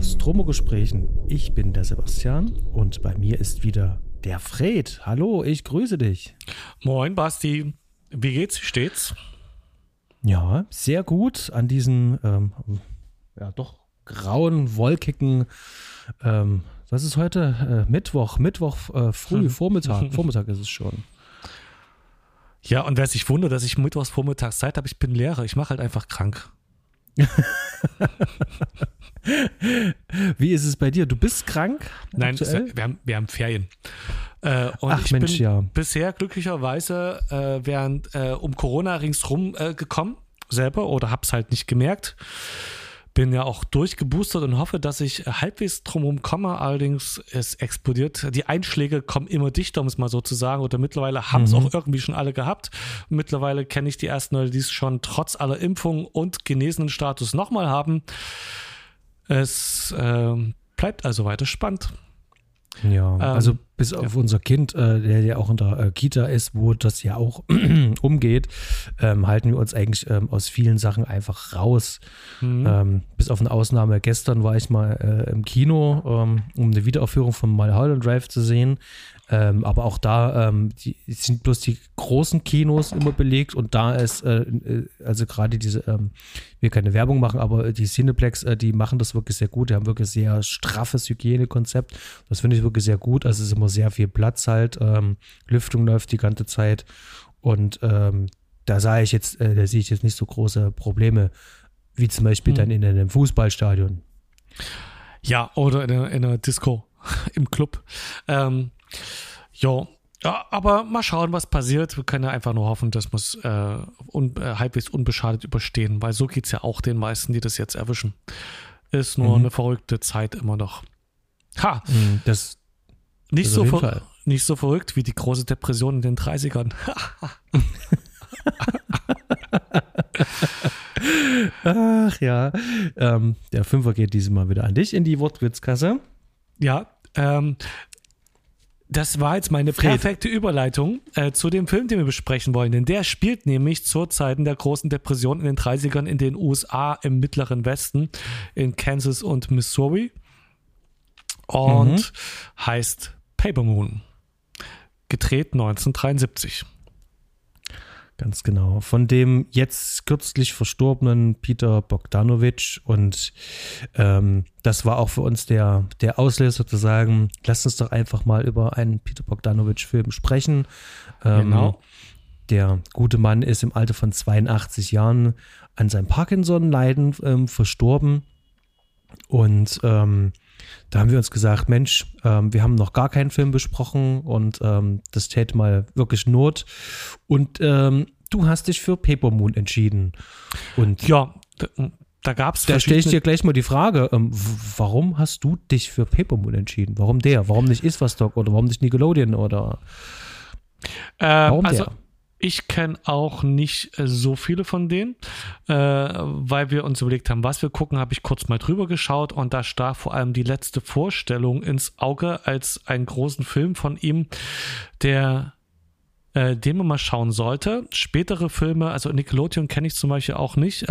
Nostromo-Gesprächen. Ich bin der Sebastian und bei mir ist wieder der Fred. Hallo, ich grüße dich. Moin Basti, wie geht's? Wie steht's? Ja, sehr gut an diesem doch grauen, wolkigen, was ist heute? Vormittag ist es schon. Ja, und wer sich wundert, dass ich mittwochs vormittags Zeit habe, ich bin Lehrer, ich mache halt einfach krank. Wie ist es bei dir? Du bist krank? Nein, wir haben Ferien. Und bisher glücklicherweise um Corona ringsrum gekommen selber oder hab's halt nicht gemerkt. Bin ja auch durchgeboostert und hoffe, dass ich halbwegs drumherum komme. Allerdings, es explodiert. Die Einschläge kommen immer dichter, um es mal so zu sagen. Oder mittlerweile haben es auch irgendwie schon alle gehabt. Mittlerweile kenne ich die ersten Leute, die es schon trotz aller Impfungen und genesenen Status nochmal haben. Es bleibt also weiter spannend. Ja, also bis auf unser Kind, der ja auch in der Kita ist, wo das ja auch umgeht, halten wir uns eigentlich aus vielen Sachen einfach raus. Mhm. Bis auf eine Ausnahme, gestern war ich mal im Kino, um eine Wiederaufführung von Mulholland Drive zu sehen. Aber auch da sind bloß die großen Kinos immer belegt und da ist, also gerade diese, ich will keine Werbung machen, aber die Cineplex, die machen das wirklich sehr gut, die haben wirklich sehr straffes Hygienekonzept, das finde ich wirklich sehr gut, also es ist immer sehr viel Platz halt, Lüftung läuft die ganze Zeit und da sehe ich jetzt nicht so große Probleme, wie zum Beispiel dann in einem Fußballstadion. Ja, oder in einer Disco, im Club, Ja, aber mal schauen, was passiert. Wir können ja einfach nur hoffen, dass wir es halbwegs unbeschadet überstehen, weil so geht es ja auch den meisten, die das jetzt erwischen. Ist nur eine verrückte Zeit immer noch. Ha! Nicht so verrückt wie die große Depression in den 30ern. Ach ja. Der Fünfer geht diesmal wieder an dich in die Wortwitzkasse. Ja, das war jetzt meine perfekte Überleitung zu dem Film, den wir besprechen wollen. Denn der spielt nämlich zur Zeit der großen Depression in den 30ern in den USA, im Mittleren Westen, in Kansas und Missouri. Und heißt Paper Moon. Gedreht 1973. Ganz genau. Von dem jetzt kürzlich verstorbenen Peter Bogdanovich. Und das war auch für uns der Auslöser zu sagen, lasst uns doch einfach mal über einen Peter Bogdanovich-Film sprechen. Genau. Der gute Mann ist im Alter von 82 Jahren an seinem Parkinson-Leiden verstorben. Und da haben wir uns gesagt, Mensch, wir haben noch gar keinen Film besprochen und das täte mal wirklich Not. Und du hast dich für Paper Moon entschieden. Und ja, da gab es. Da stelle ich dir gleich mal die Frage, warum hast du dich für Paper Moon entschieden? Warum der? Warum nicht Isverstock oder warum nicht Nickelodeon oder warum der? Ich kenne auch nicht so viele von denen, weil wir uns überlegt haben, was wir gucken, habe ich kurz mal drüber geschaut und da stach vor allem die letzte Vorstellung ins Auge als einen großen Film von ihm, den man mal schauen sollte. Spätere Filme, also Nickelodeon kenne ich zum Beispiel auch nicht,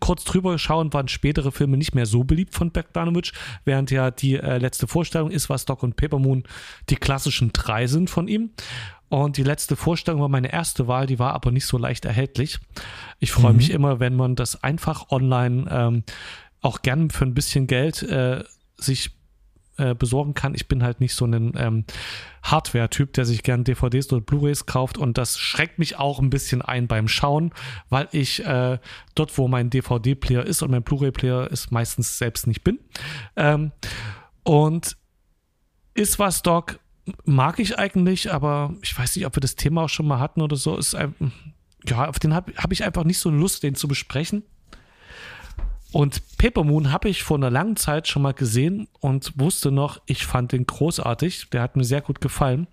kurz drüber schauen waren spätere Filme nicht mehr so beliebt von Bogdanovich, während ja die letzte Vorstellung Isverstock und Paper Moon die klassischen drei sind von ihm. Und die letzte Vorstellung war meine erste Wahl, die war aber nicht so leicht erhältlich. Ich freue mich immer, wenn man das einfach online auch gern für ein bisschen Geld sich besorgen kann. Ich bin halt nicht so ein Hardware-Typ, der sich gerne DVDs oder Blu-rays kauft und das schränkt mich auch ein bisschen ein beim Schauen, weil ich dort, wo mein DVD-Player ist und mein Blu-ray-Player ist, meistens selbst nicht bin. Und Isverstock mag ich eigentlich, aber ich weiß nicht, ob wir das Thema auch schon mal hatten oder so. Auf den hab ich einfach nicht so Lust, den zu besprechen. Und Paper Moon habe ich vor einer langen Zeit schon mal gesehen und wusste noch, ich fand den großartig. Der hat mir sehr gut gefallen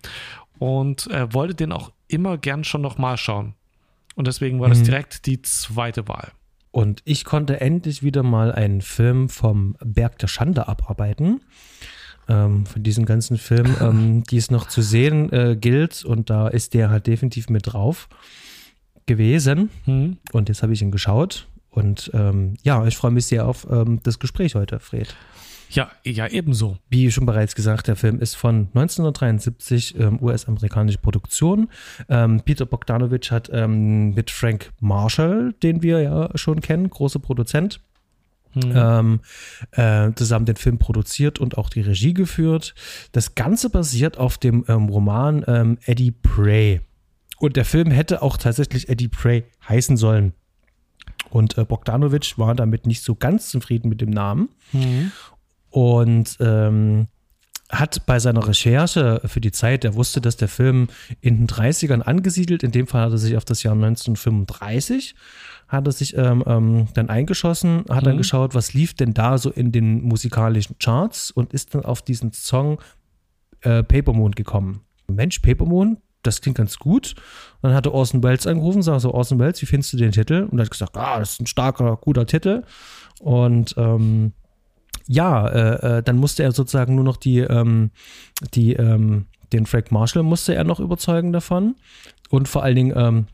und wollte den auch immer gern schon nochmal schauen. Und deswegen war das direkt die zweite Wahl. Und ich konnte endlich wieder mal einen Film vom Berg der Schande abarbeiten. Von diesem ganzen Film, die es noch zu sehen gilt. Und da ist der halt definitiv mit drauf gewesen. Und jetzt habe ich ihn geschaut. Und ja, ich freue mich sehr auf das Gespräch heute, Fred. Ja, ebenso. Wie schon bereits gesagt, der Film ist von 1973, US-amerikanische Produktion. Peter Bogdanovich hat mit Frank Marshall, den wir ja schon kennen, großer Produzent, zusammen den Film produziert und auch die Regie geführt. Das Ganze basiert auf dem Roman Eddie Pray. Und der Film hätte auch tatsächlich Eddie Pray heißen sollen. Und Bogdanovich war damit nicht so ganz zufrieden mit dem Namen. Mhm. Und hat bei seiner Recherche für die Zeit, er wusste, dass der Film in den 30ern angesiedelt, in dem Fall hat er sich auf das Jahr 1935, hat er sich dann eingeschossen, hat dann geschaut, was lief denn da so in den musikalischen Charts und ist dann auf diesen Song Paper Moon gekommen. Mensch, Paper Moon, das klingt ganz gut. Dann hatte Orson Welles angerufen, sagt so, Orson Welles, wie findest du den Titel? Und er hat gesagt, das ist ein starker, guter Titel. Und dann musste er sozusagen nur noch den Frank Marshall musste er noch überzeugen davon. Und vor allen Dingen,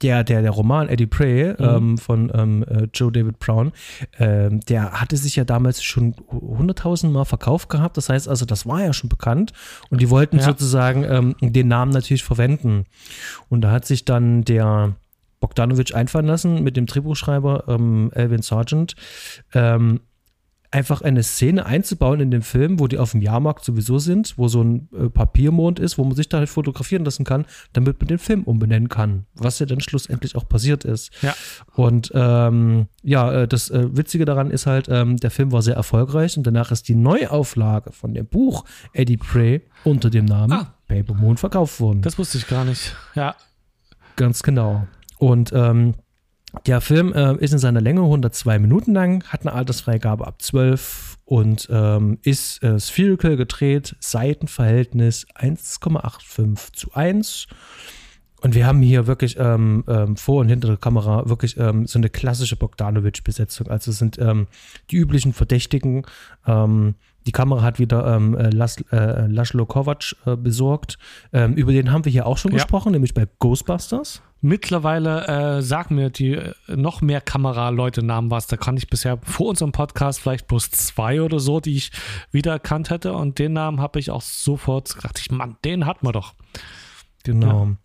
der Roman Eddie Pray von Joe David Brown, der hatte sich ja damals schon 100.000 Mal verkauft gehabt. Das heißt also, das war ja schon bekannt. Und die wollten sozusagen den Namen natürlich verwenden. Und da hat sich dann der Bogdanovich einfallen lassen, mit dem Drehbuchschreiber Alvin Sargent, einfach eine Szene einzubauen in den Film, wo die auf dem Jahrmarkt sowieso sind, wo so ein Papiermond ist, wo man sich da halt fotografieren lassen kann, damit man den Film umbenennen kann, was ja dann schlussendlich auch passiert ist. Ja. Und das Witzige daran ist halt, der Film war sehr erfolgreich und danach ist die Neuauflage von dem Buch Eddie Pray unter dem Namen Paper Moon verkauft worden. Das wusste ich gar nicht. Ja. Ganz genau. Und der Film ist in seiner Länge 102 Minuten lang, hat eine Altersfreigabe ab 12 und ist sphärisch gedreht, Seitenverhältnis 1,85:1. Und wir haben hier wirklich vor und hinter der Kamera wirklich so eine klassische Bogdanovich-Besetzung. Also es sind die üblichen Verdächtigen. Die Kamera hat wieder Laszlo Kovacs besorgt. Über den haben wir hier auch schon gesprochen, nämlich bei Ghostbusters. Mittlerweile sagen mir die noch mehr Kameraleute Namen was. Da kann ich bisher vor unserem Podcast vielleicht bloß 2 oder so, die ich wieder erkannt hätte. Und den Namen habe ich auch sofort gedacht, Mann, den hat man doch. Genau. Ja.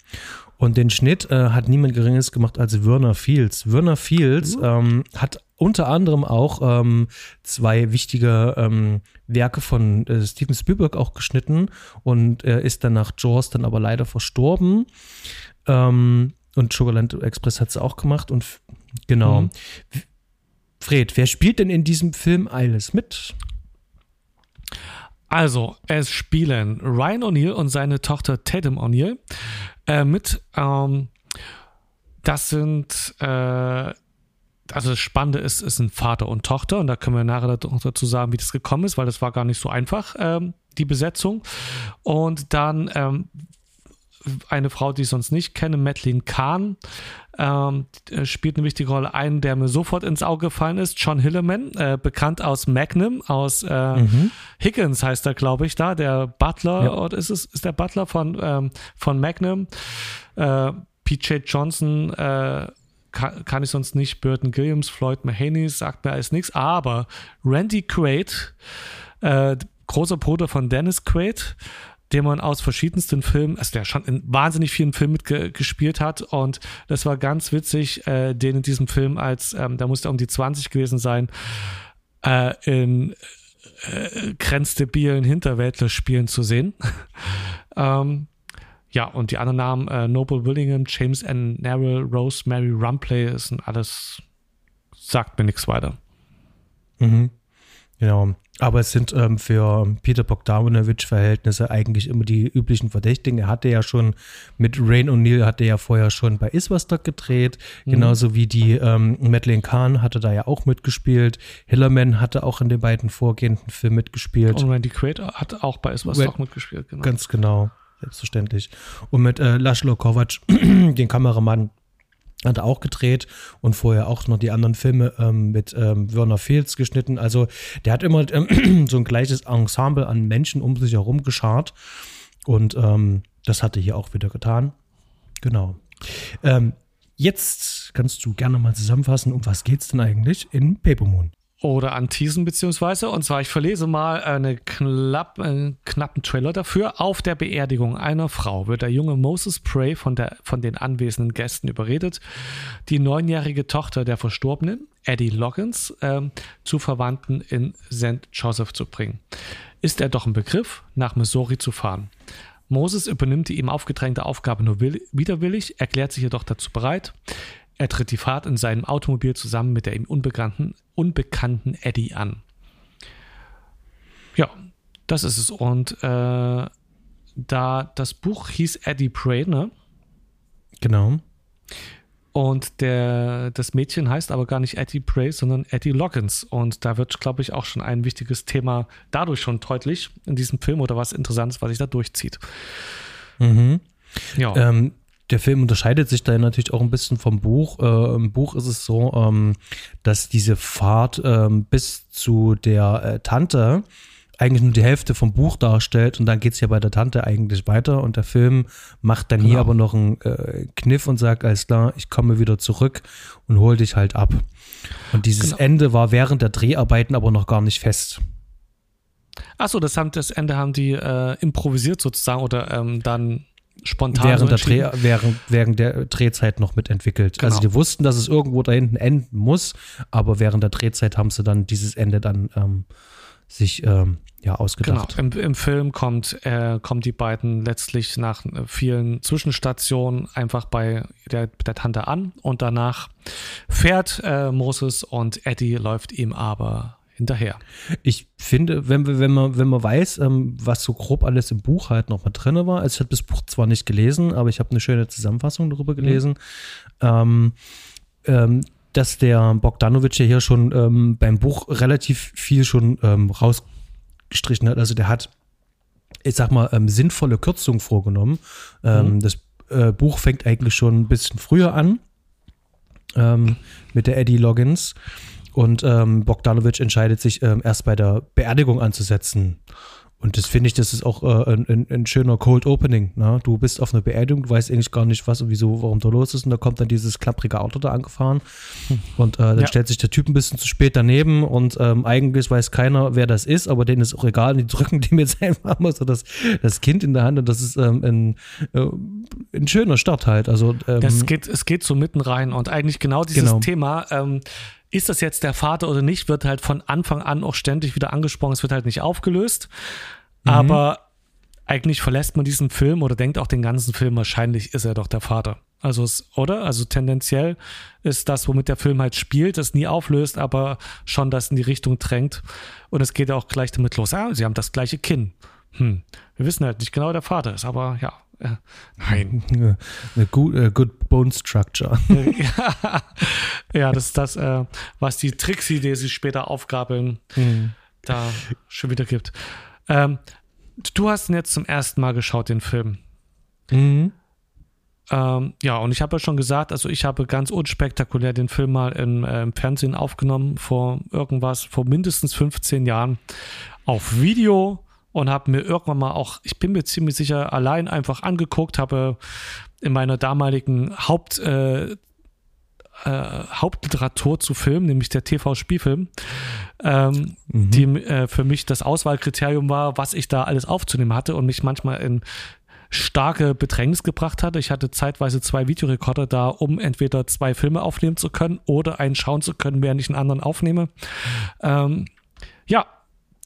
Und den Schnitt hat niemand Geringeres gemacht als Verna Fields. Verna Fields hat unter anderem auch 2 wichtige Werke von Steven Spielberg auch geschnitten und ist dann nach Jaws dann aber leider verstorben. Und Sugarland Express hat es auch gemacht. Und genau. Fred, wer spielt denn in diesem Film alles mit? Also, es spielen Ryan O'Neal und seine Tochter Tatum O'Neal mit. Das sind, also das Spannende ist, es sind Vater und Tochter. Und da können wir nachher dazu sagen, wie das gekommen ist, weil das war gar nicht so einfach, die Besetzung. Und dann eine Frau, die ich sonst nicht kenne, Madeline Kahn, spielt eine wichtige Rolle. Einen, der mir sofort ins Auge gefallen ist, John Hilleman, bekannt aus Magnum, aus Higgins heißt er, glaube ich, da, der Butler, oder ist der Butler von Magnum. P.J. Johnson, kann ich sonst nicht, Burton Gilliams, Floyd Mahaney, sagt mir alles nichts, aber Randy Quaid, großer Bruder von Dennis Quaid, den man aus verschiedensten Filmen, also der schon in wahnsinnig vielen Filmen mitgespielt hat, und das war ganz witzig, den in diesem Film als, da musste er um die 20 gewesen sein, in grenzdebilen Hinterwäldler spielen zu sehen. Und die anderen Namen, Noble Willingham, James N. Narell, Rosemary Rumpley, sind alles, sagt mir nichts weiter. Mhm. Genau. Aber es sind für Peter Bogdanovich-Verhältnisse eigentlich immer die üblichen Verdächtigen. Er hatte ja schon mit Ryan O'Neal, hatte ja vorher schon bei Isverstock gedreht, genauso wie die Madeline Kahn hatte da ja auch mitgespielt. Hillerman hatte auch in den beiden vorgehenden Filmen mitgespielt. Und Randy Quaid hat auch bei Isverstock mitgespielt, genau. Ganz genau, selbstverständlich. Und mit Laszlo Kovacs, den Kameramann, hat er auch gedreht und vorher auch noch die anderen Filme mit Verna Fields geschnitten. Also der hat immer so ein gleiches Ensemble an Menschen um sich herum geschart. Und das hat er hier auch wieder getan. Genau. Jetzt kannst du gerne mal zusammenfassen, um was geht's denn eigentlich in Paper Moon? Oder anteasen beziehungsweise, und zwar, ich verlese mal einen knappen Trailer dafür. Auf der Beerdigung einer Frau wird der junge Moses Pray von den anwesenden Gästen überredet, die 9-jährige Tochter der Verstorbenen, Eddie Loggins, zu Verwandten in St. Joseph zu bringen. Ist er doch ein Begriff, nach Missouri zu fahren. Moses übernimmt die ihm aufgedrängte Aufgabe nur widerwillig, erklärt sich jedoch dazu bereit. Er tritt die Fahrt in seinem Automobil zusammen mit der ihm unbekannten Eddie an. Ja, das ist es. Und da das Buch hieß Eddie Pray, ne? Genau. Und das Mädchen heißt aber gar nicht Eddie Pray, sondern Eddie Loggins. Und da wird, glaube ich, auch schon ein wichtiges Thema dadurch schon deutlich in diesem Film oder was Interessantes, was sich da durchzieht. Mhm. Ja. Der Film unterscheidet sich da natürlich auch ein bisschen vom Buch. Im Buch ist es so, dass diese Fahrt bis zu der Tante eigentlich nur die Hälfte vom Buch darstellt und dann geht es ja bei der Tante eigentlich weiter und der Film macht dann hier aber noch einen Kniff und sagt, alles klar, ich komme wieder zurück und hol dich halt ab. Und dieses Ende war während der Dreharbeiten aber noch gar nicht fest. Achso, das Ende haben die improvisiert sozusagen oder dann spontan während der Drehzeit noch mitentwickelt. Genau. Also die wussten, dass es irgendwo da hinten enden muss, aber während der Drehzeit haben sie dann dieses Ende dann sich ausgedacht. Genau. Im Film kommen die beiden letztlich nach vielen Zwischenstationen einfach bei der Tante an und danach fährt Moses und Eddie läuft ihm aber hinterher. Ich finde, wenn man weiß, was so grob alles im Buch halt noch mal drin war, also ich habe das Buch zwar nicht gelesen, aber ich habe eine schöne Zusammenfassung darüber gelesen, dass der Bogdanovich ja hier schon beim Buch relativ viel schon rausgestrichen hat. Also der hat, ich sag mal, sinnvolle Kürzungen vorgenommen. Das Buch fängt eigentlich schon ein bisschen früher an mit der Eddie Loggins. Und Bogdanovich entscheidet sich, erst bei der Beerdigung anzusetzen. Und das finde ich, das ist auch ein schöner Cold Opening. Ne? Du bist auf einer Beerdigung, du weißt eigentlich gar nicht, was und wieso, warum da los ist. Und da kommt dann dieses klapprige Auto da angefahren. Und dann stellt sich der Typ ein bisschen zu spät daneben. Und eigentlich weiß keiner, wer das ist, aber denen ist auch egal. Und die drücken dem jetzt einfach mal so das Kind in der Hand. Und das ist ein schöner Start halt. Also, es geht so mitten rein. Und eigentlich genau dieses Thema ist das jetzt der Vater oder nicht, wird halt von Anfang an auch ständig wieder angesprochen. Es wird halt nicht aufgelöst. Aber eigentlich verlässt man diesen Film oder denkt auch den ganzen Film, wahrscheinlich ist er doch der Vater. Also tendenziell ist das, womit der Film halt spielt, das nie auflöst, aber schon das in die Richtung drängt. Und es geht auch gleich damit los. Ah, sie haben das gleiche Kinn. Wir wissen halt nicht genau, wer der Vater ist, aber ja. Nein. Eine good bone structure. Ja, das ist das, was die Trixie, die sie später aufgabeln, da schon wieder gibt. Du hast ihn jetzt zum ersten Mal geschaut, den Film. Ja, und ich habe ja schon gesagt, also ich habe ganz unspektakulär den Film mal im Fernsehen aufgenommen, vor mindestens 15 Jahren auf Video. Und habe mir irgendwann mal auch, ich bin mir ziemlich sicher, allein einfach angeguckt, habe in meiner damaligen Hauptliteratur zu Filmen, nämlich der TV-Spielfilm, die für mich das Auswahlkriterium war, was ich da alles aufzunehmen hatte und mich manchmal in starke Bedrängnis gebracht hatte. Ich hatte zeitweise 2 Videorekorder da, um entweder 2 Filme aufnehmen zu können oder einen schauen zu können, während ich einen anderen aufnehme.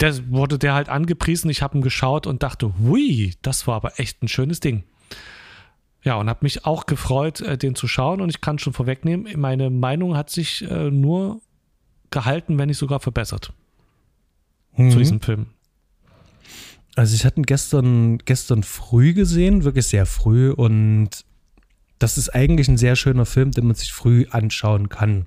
Der wurde der halt angepriesen, ich habe ihn geschaut und dachte, hui, das war aber echt ein schönes Ding. Ja, und habe mich auch gefreut, den zu schauen und ich kann schon vorwegnehmen, meine Meinung hat sich nur gehalten, wenn nicht sogar verbessert zu diesem Film. Also ich hatte ihn gestern früh gesehen, wirklich sehr früh und das ist eigentlich ein sehr schöner Film, den man sich früh anschauen kann.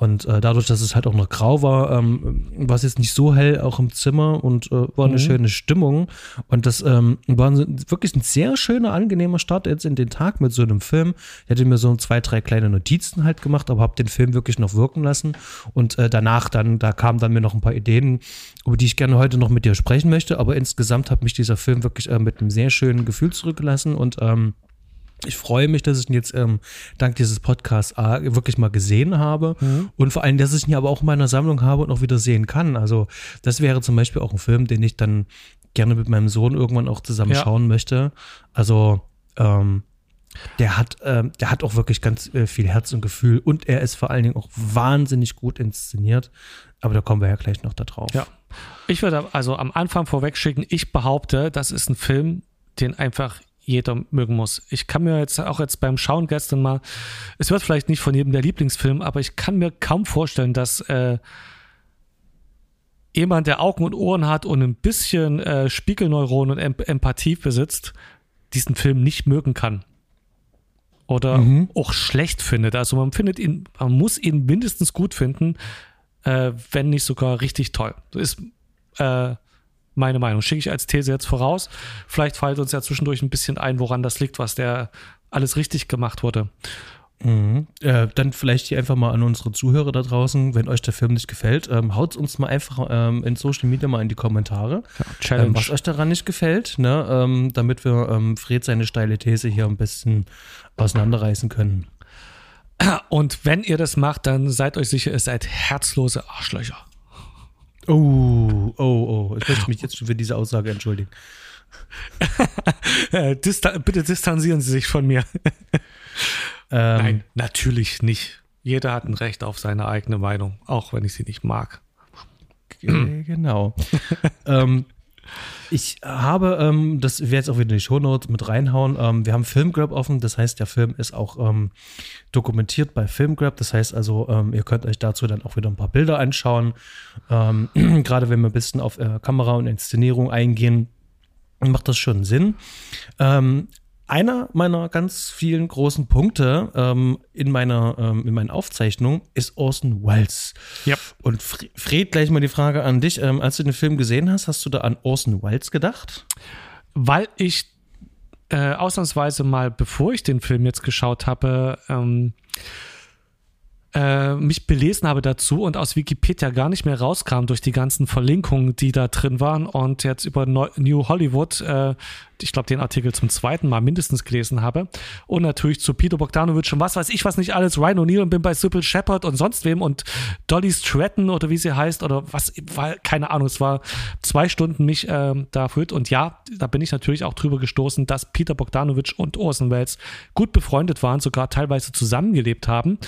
Und dadurch, dass es halt auch noch grau war, war es jetzt nicht so hell auch im Zimmer und war eine schöne Stimmung. Und das war wirklich ein sehr schöner, angenehmer Start jetzt in den Tag mit so einem Film. Ich hätte mir so 2, 3 kleine Notizen halt gemacht, aber habe den Film wirklich noch wirken lassen. Und danach dann, da kamen dann mir noch ein paar Ideen, über die ich gerne heute noch mit dir sprechen möchte. Aber insgesamt hat mich dieser Film wirklich mit einem sehr schönen Gefühl zurückgelassen und Ich freue mich, dass ich ihn jetzt dank dieses Podcasts wirklich mal gesehen habe, und vor allem, dass ich ihn aber auch in meiner Sammlung habe und auch wieder sehen kann. Also das wäre zum Beispiel auch ein Film, den ich dann gerne mit meinem Sohn irgendwann auch zusammen schauen möchte. Also der hat auch wirklich ganz viel Herz und Gefühl, und er ist vor allen Dingen auch wahnsinnig gut inszeniert. Aber da kommen wir ja gleich noch da drauf. Ja. Ich würde also am Anfang vorweg schicken, ich behaupte, das ist ein Film, den einfach jeder mögen muss. Ich kann mir jetzt beim Schauen gestern mal, es wird vielleicht nicht von jedem der Lieblingsfilm, aber ich kann mir kaum vorstellen, dass jemand, der Augen und Ohren hat und ein bisschen Spiegelneuronen und Empathie besitzt, diesen Film nicht mögen kann. Oder auch schlecht findet. Also man muss ihn mindestens gut finden, wenn nicht sogar richtig toll. Das ist meine Meinung. Schicke ich als These jetzt voraus. Vielleicht fällt uns ja zwischendurch ein bisschen ein, woran das liegt, was der alles richtig gemacht wurde. Dann vielleicht hier einfach mal an unsere Zuhörer da draußen, wenn euch der Film nicht gefällt, haut uns mal einfach in Social Media mal in die Kommentare, was euch daran nicht gefällt, ne? Damit wir Fred seine steile These hier ein bisschen auseinanderreißen können. Und wenn ihr das macht, dann seid euch sicher, ihr seid herzlose Arschlöcher. Oh, ich möchte mich jetzt schon für diese Aussage entschuldigen. Bitte distanzieren Sie sich von mir. Nein, natürlich nicht. Jeder hat ein Recht auf seine eigene Meinung, auch wenn ich sie nicht mag. Genau. Ich habe, das werde jetzt auch wieder in die Shownotes mit reinhauen, wir haben Filmgrab offen, das heißt, der Film ist auch dokumentiert bei Filmgrab, das heißt also, ihr könnt euch dazu dann auch wieder ein paar Bilder anschauen, gerade wenn wir ein bisschen auf Kamera und Inszenierung eingehen, macht das schon Sinn. Einer meiner ganz vielen großen Punkte in meiner Aufzeichnung ist Orson Welles. Ja. Und Fred, gleich mal die Frage an dich. Als du den Film gesehen hast, hast du da an Orson Welles gedacht? Weil ich ausnahmsweise mal, bevor ich den Film jetzt geschaut habe, mich belesen habe dazu und aus Wikipedia gar nicht mehr rauskam durch die ganzen Verlinkungen, die da drin waren, und jetzt über New Hollywood, ich glaube, den Artikel zum zweiten Mal mindestens gelesen habe, und natürlich zu Peter Bogdanovich und was weiß ich, was nicht alles, Ryan O'Neal und bin bei Sybil Shepherd und sonst wem und Dolly Stratton oder wie sie heißt oder was, keine Ahnung, es war 2 Stunden mich da führt, und ja, da bin ich natürlich auch drüber gestoßen, dass Peter Bogdanovich und Orson Welles gut befreundet waren, sogar teilweise zusammengelebt haben,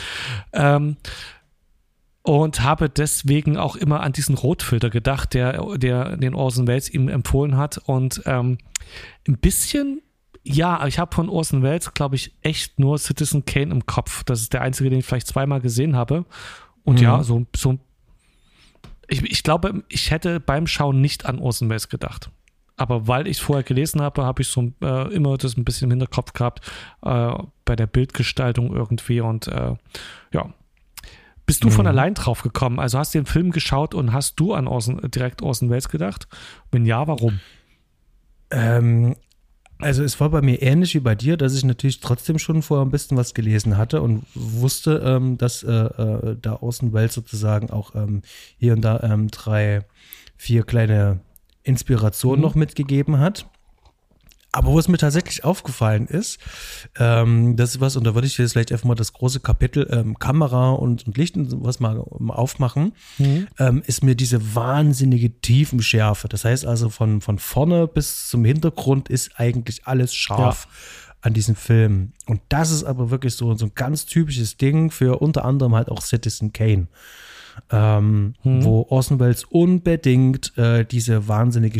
und habe deswegen auch immer an diesen Rotfilter gedacht, der den Orson Welles ihm empfohlen hat, und ein bisschen, ja, ich habe von Orson Welles, glaube ich, echt nur Citizen Kane im Kopf. Das ist der einzige, den ich vielleicht zweimal gesehen habe, und ja, so ich glaube, ich hätte beim Schauen nicht an Orson Welles gedacht, aber weil ich es vorher gelesen habe, habe ich so immer das ein bisschen im Hinterkopf gehabt, bei der Bildgestaltung irgendwie, und ja. Bist du von allein drauf gekommen? Also hast du den Film geschaut und hast du an direkt Orson Welles gedacht? Wenn ja, warum? Also es war bei mir ähnlich wie bei dir, dass ich natürlich trotzdem schon vorher ein bisschen was gelesen hatte und wusste, dass da Orson Welles sozusagen auch hier und da 3-4 kleine Inspirationen noch mitgegeben hat. Aber wo es mir tatsächlich aufgefallen ist, das ist was, und da würde ich jetzt vielleicht einfach mal das große Kapitel Kamera und Licht und sowas mal aufmachen, ist mir diese wahnsinnige Tiefenschärfe. Das heißt also, von vorne bis zum Hintergrund ist eigentlich alles scharf an diesem Film. Und das ist aber wirklich so ein ganz typisches Ding für unter anderem halt auch Citizen Kane. Wo Orson Welles unbedingt diese wahnsinnige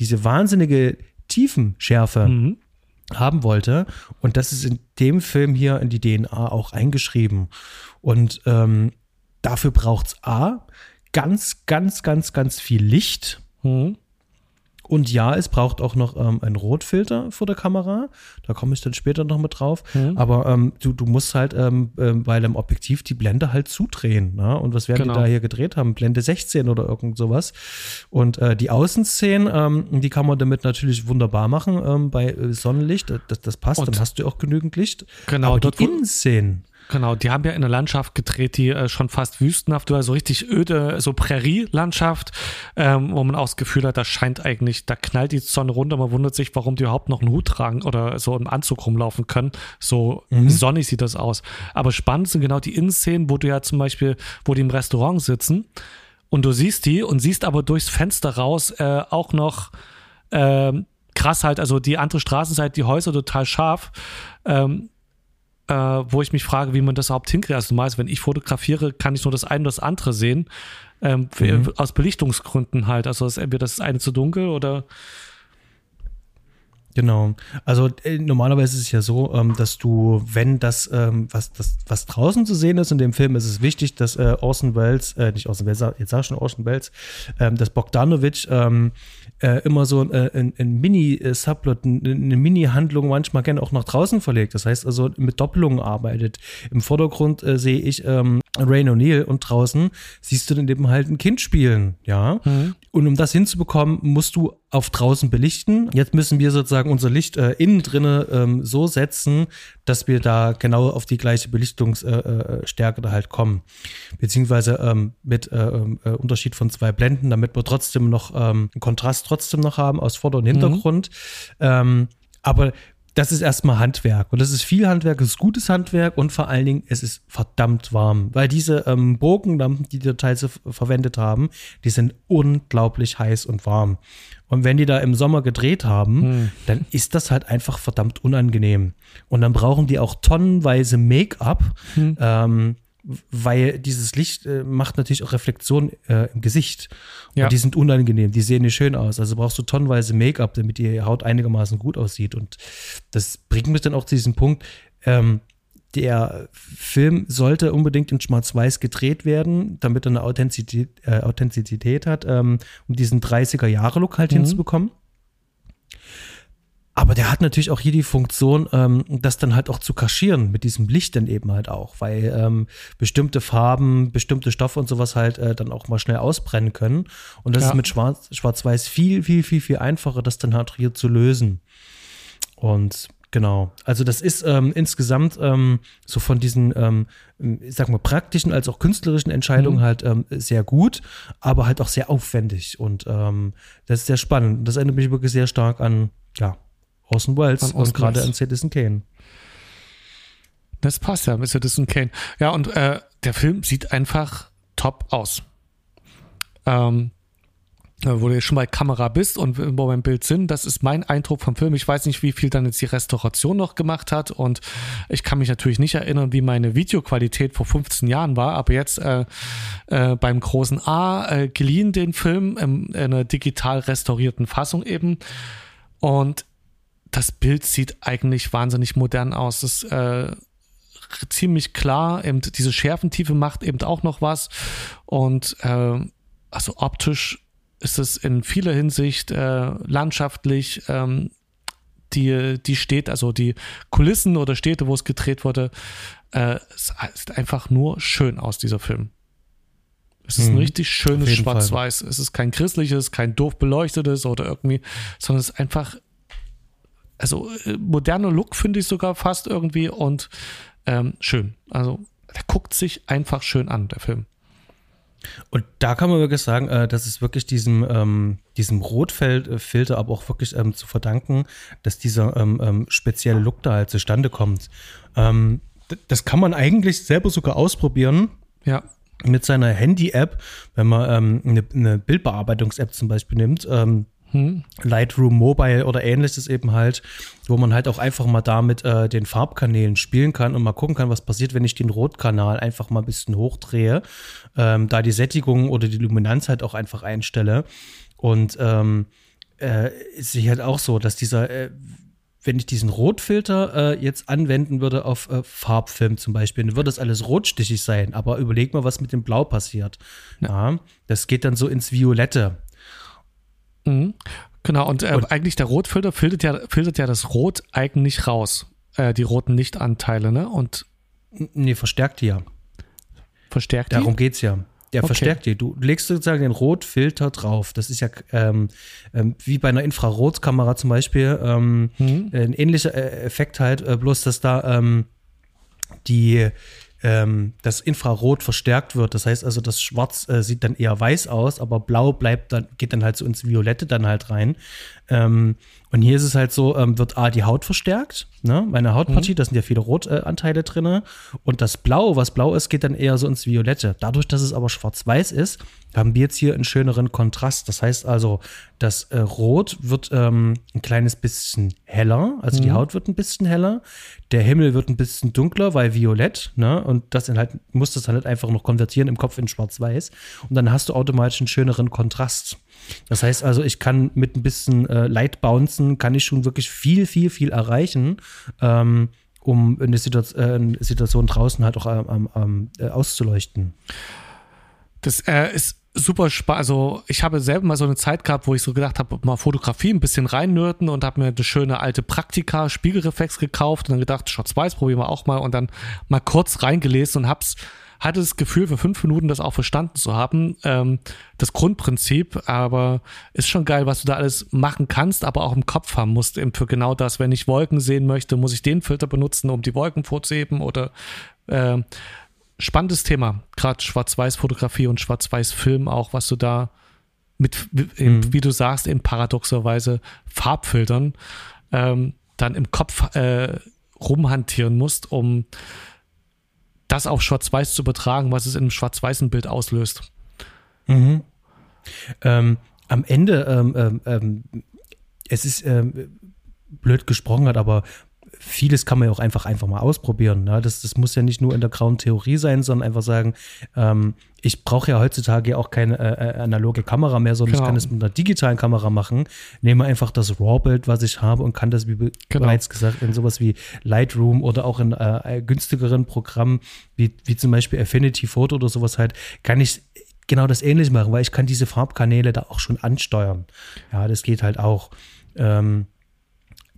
diese wahnsinnige Tiefenschärfe haben wollte, und das ist in dem Film hier in die DNA auch eingeschrieben, und dafür braucht's ganz, ganz, ganz, ganz viel Licht. Und ja, es braucht auch noch einen Rotfilter vor der Kamera. Da komme ich dann später noch mit drauf. Aber du musst halt bei einem Objektiv die Blende halt zudrehen. Ne? Und was werden die da hier gedreht haben? Blende 16 oder irgend sowas. Und die Außenszenen, die kann man damit natürlich wunderbar machen bei Sonnenlicht. Das passt. Und dann hast du auch genügend Licht. Genau. Aber die Innenszenen. Genau, die haben ja in einer Landschaft gedreht, die schon fast wüstenhaft war, so richtig öde, so Prärielandschaft, wo man auch das Gefühl hat, das scheint eigentlich, da knallt die Sonne runter, man wundert sich, warum die überhaupt noch einen Hut tragen oder so im Anzug rumlaufen können, so sonnig sieht das aus. Aber spannend sind genau die Innenszenen, wo du ja zum Beispiel, wo die im Restaurant sitzen und du siehst die und siehst aber durchs Fenster raus auch noch krass halt, also die andere Straßenseite, die Häuser total scharf, wo ich mich frage, wie man das überhaupt hinkriegt. Also meist, wenn ich fotografiere, kann ich nur das eine oder das andere sehen, aus Belichtungsgründen halt. Also ist entweder das eine zu dunkel oder... Genau. Also normalerweise ist es ja so, dass du, wenn das, was draußen zu sehen ist in dem Film, ist es wichtig, dass Orson Welles, dass Bogdanovich immer so ein Mini-Subplot, eine Mini-Handlung manchmal gerne auch nach draußen verlegt. Das heißt also, mit Doppelungen arbeitet. Im Vordergrund sehe ich Ryan O'Neal und draußen siehst du dann eben halt ein Kind spielen. Ja. Mhm. Und um das hinzubekommen, musst du auf draußen belichten. Jetzt müssen wir sozusagen unser Licht innen drinne so setzen, dass wir da genau auf die gleiche Belichtungsstärke da halt kommen. Beziehungsweise mit Unterschied von 2 Blenden, damit wir trotzdem noch einen Kontrast trotzdem noch haben aus Vorder- und Hintergrund. Aber das ist erstmal Handwerk. Und das ist viel Handwerk, es ist gutes Handwerk und vor allen Dingen, es ist verdammt warm. Weil diese Bogenlampen, die die teils verwendet haben, die sind unglaublich heiß und warm. Und wenn die da im Sommer gedreht haben, dann ist das halt einfach verdammt unangenehm. Und dann brauchen die auch tonnenweise Make-up, weil dieses Licht macht natürlich auch Reflexion im Gesicht. Ja. Und die sind unangenehm, die sehen nicht schön aus. Also brauchst du tonnenweise Make-up, damit die Haut einigermaßen gut aussieht. Und das bringt mich dann auch zu diesem Punkt, der Film sollte unbedingt in Schwarz-Weiß gedreht werden, damit er eine Authentizität hat, um diesen 30er-Jahre-Look halt hinzubekommen. Aber der hat natürlich auch hier die Funktion, das dann halt auch zu kaschieren mit diesem Licht dann eben halt auch, weil bestimmte Farben, bestimmte Stoffe und sowas halt dann auch mal schnell ausbrennen können. Und das ist mit Schwarz-Weiß viel einfacher, das dann halt hier zu lösen. Und genau, also das ist insgesamt so von diesen, ich sag mal, praktischen als auch künstlerischen Entscheidungen halt sehr gut, aber halt auch sehr aufwendig. Und das ist sehr spannend. Das erinnert mich wirklich sehr stark an, Orson Welles und gerade an Citizen Kane. Das passt ja mit Citizen Kane. Ja, und der Film sieht einfach top aus. Wo du schon bei Kamera bist und wo wir im Bild sind, das ist mein Eindruck vom Film. Ich weiß nicht, wie viel dann jetzt die Restauration noch gemacht hat und ich kann mich natürlich nicht erinnern, wie meine Videoqualität vor 15 Jahren war, aber jetzt beim großen A geliehen den Film in einer digital restaurierten Fassung eben. Und das Bild sieht eigentlich wahnsinnig modern aus. Es ist ziemlich klar. Eben diese Schärfentiefe macht eben auch noch was. Und also optisch ist es in vieler Hinsicht landschaftlich. Die steht, also die Kulissen oder Städte, wo es gedreht wurde, es sieht einfach nur schön aus, dieser Film. Es ist ein richtig schönes Schwarz-Weiß. Es ist kein christliches, kein doof beleuchtetes oder irgendwie, sondern es ist einfach, also moderner Look finde ich sogar fast irgendwie und schön. Also der guckt sich einfach schön an, der Film. Und da kann man wirklich sagen, dass es wirklich diesem Rotfilter aber auch wirklich zu verdanken, dass dieser spezielle Look da halt zustande kommt. Das kann man eigentlich selber sogar ausprobieren. Ja. Mit seiner Handy-App, wenn man eine Bildbearbeitungs-App zum Beispiel nimmt, Lightroom Mobile oder ähnliches eben halt, wo man halt auch einfach mal da mit den Farbkanälen spielen kann und mal gucken kann, was passiert, wenn ich den Rotkanal einfach mal ein bisschen hochdrehe, da die Sättigung oder die Luminanz halt auch einfach einstelle. Und ist halt auch so, dass dieser wenn ich diesen Rotfilter jetzt anwenden würde auf Farbfilm zum Beispiel, dann würde das alles rotstichig sein. Aber überleg mal, was mit dem Blau passiert. Ja, das geht dann so ins Violette. Mhm. Genau, und eigentlich der Rotfilter filtert ja das Rot eigentlich raus. Die roten Lichtanteile, ne? Und nee, verstärkt die ja. Verstärkt die? Darum geht's ja. Der verstärkt die. Du legst sozusagen den Rotfilter drauf. Das ist ja wie bei einer Infrarotkamera zum Beispiel ein ähnlicher Effekt halt, bloß dass da das Infrarot verstärkt wird. Das heißt also, das Schwarz sieht dann eher weiß aus, aber Blau geht dann halt so ins Violette dann halt rein. Und hier ist es halt so, wird A, die Haut verstärkt, ne? Meine Hautpartie, da sind ja viele Rotanteile drin. Und das Blau, was blau ist, geht dann eher so ins Violette. Dadurch, dass es aber schwarz-weiß ist, haben wir jetzt hier einen schöneren Kontrast. Das heißt also, das Rot wird ein kleines bisschen heller, also die Haut wird ein bisschen heller, der Himmel wird ein bisschen dunkler, weil violett, ne? Und das dann halt, muss das dann halt einfach noch konvertieren im Kopf in schwarz-weiß. Und dann hast du automatisch einen schöneren Kontrast. Das heißt also, ich kann mit ein bisschen Light Bouncen, kann ich schon wirklich viel, viel, viel erreichen, um eine Situation draußen halt auch auszuleuchten. Das ist super spannend. Also ich habe selber mal so eine Zeit gehabt, wo ich so gedacht habe, mal Fotografie ein bisschen reinnörden, und habe mir eine schöne alte Praktika Spiegelreflex gekauft und dann gedacht, schwarz-weiß probieren wir auch mal, und dann mal kurz reingelesen und hatte das Gefühl, für 5 Minuten das auch verstanden zu haben, das Grundprinzip. Aber ist schon geil, was du da alles machen kannst, aber auch im Kopf haben musst, eben für genau das. Wenn ich Wolken sehen möchte, muss ich den Filter benutzen, um die Wolken vorzuheben, oder spannendes Thema, gerade Schwarz-Weiß-Fotografie und Schwarz-Weiß-Film auch, was du da mit, wie du sagst, eben paradoxerweise Farbfiltern dann im Kopf rumhantieren musst, um das auf Schwarz-Weiß zu übertragen, was es in einem schwarz-weißen Bild auslöst. Mhm. Am Ende, es ist blöd gesprochen hat, aber vieles kann man ja auch einfach mal ausprobieren. Ne? Das muss ja nicht nur in der grauen Theorie sein, sondern einfach sagen, ich brauche ja heutzutage auch keine analoge Kamera mehr, sondern ich kann es mit einer digitalen Kamera machen. Nehme einfach das RAW-Bild, was ich habe, und kann das, wie bereits gesagt, in sowas wie Lightroom oder auch in günstigeren Programmen, wie zum Beispiel Affinity Photo oder sowas halt, kann ich genau das ähnlich machen, weil ich kann diese Farbkanäle da auch schon ansteuern. Ja, das geht halt auch.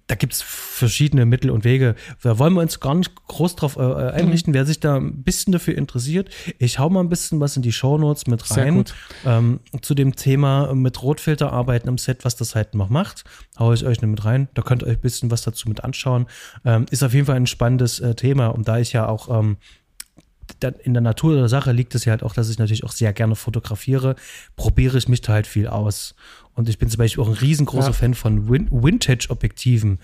Da gibt es verschiedene Mittel und Wege. Da wollen wir uns gar nicht groß drauf einrichten. Wer sich da ein bisschen dafür interessiert, ich hau mal ein bisschen was in die Shownotes mit rein. Zu dem Thema mit Rotfilter arbeiten im Set, was das halt noch macht, hau ich euch mit rein. Da könnt ihr euch ein bisschen was dazu mit anschauen. Ist auf jeden Fall ein spannendes Thema. Und da ich ja auch in der Natur der Sache liegt es ja halt auch, dass ich natürlich auch sehr gerne fotografiere, probiere ich mich da halt viel aus. Und ich bin zum Beispiel auch ein riesengroßer Fan von Vintage-Objektiven.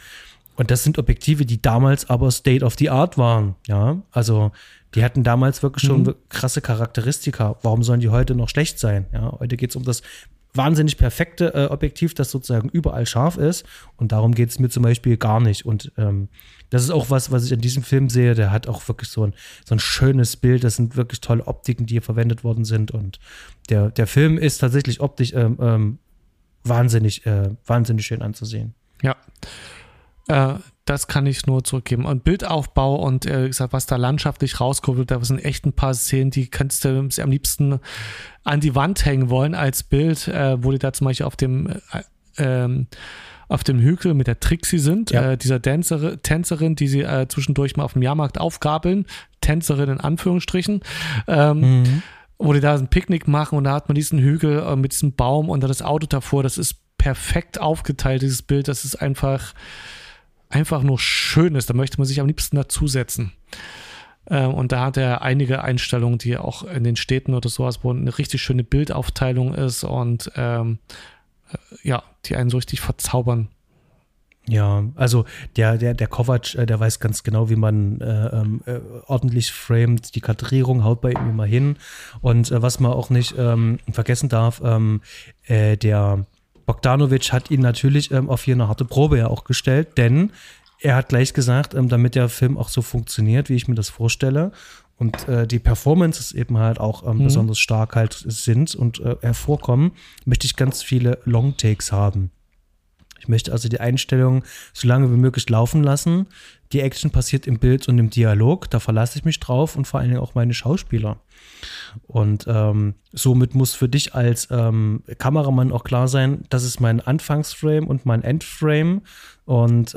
Und das sind Objektive, die damals aber State of the Art waren. Ja, also die hatten damals wirklich schon krasse Charakteristika. Warum sollen die heute noch schlecht sein? Ja, heute geht es um das wahnsinnig perfekte Objektiv, das sozusagen überall scharf ist. Und darum geht es mir zum Beispiel gar nicht. Und das ist auch was ich in diesem Film sehe. Der hat auch wirklich so ein schönes Bild. Das sind wirklich tolle Optiken, die hier verwendet worden sind. Und der Film ist tatsächlich optisch wahnsinnig schön anzusehen. Ja, das kann ich nur zurückgeben. Und Bildaufbau und wie gesagt, was da landschaftlich rauskurbelt, da sind echt ein paar Szenen, die kannst du am liebsten an die Wand hängen wollen als Bild, wo die da zum Beispiel auf dem Hügel mit der Trixie sind, dieser Tänzerin, die sie zwischendurch mal auf dem Jahrmarkt aufgabeln, Tänzerin in Anführungsstrichen, wo die da ein Picknick machen, und da hat man diesen Hügel mit diesem Baum und da das Auto davor. Das ist perfekt aufgeteilt, dieses Bild. Das ist einfach nur schön ist. Da möchte man sich am liebsten dazusetzen. Und da hat er einige Einstellungen, die auch in den Städten oder sowas, wo eine richtig schöne Bildaufteilung ist und die einen so richtig verzaubern. Ja, also der Kovacs, der weiß ganz genau, wie man ordentlich framet. Die Kadrierung haut bei ihm immer hin. Und was man auch nicht vergessen darf, der Bogdanovich hat ihn natürlich auf hier eine harte Probe ja auch gestellt, denn er hat gleich gesagt, damit der Film auch so funktioniert, wie ich mir das vorstelle, und die Performances eben halt auch besonders stark halt sind und hervorkommen, möchte ich ganz viele Long-Takes haben. Ich möchte also die Einstellung so lange wie möglich laufen lassen. Die Action passiert im Bild und im Dialog. Da verlasse ich mich drauf und vor allen Dingen auch meine Schauspieler. Und somit muss für dich als Kameramann auch klar sein, das ist mein Anfangsframe und mein Endframe. Und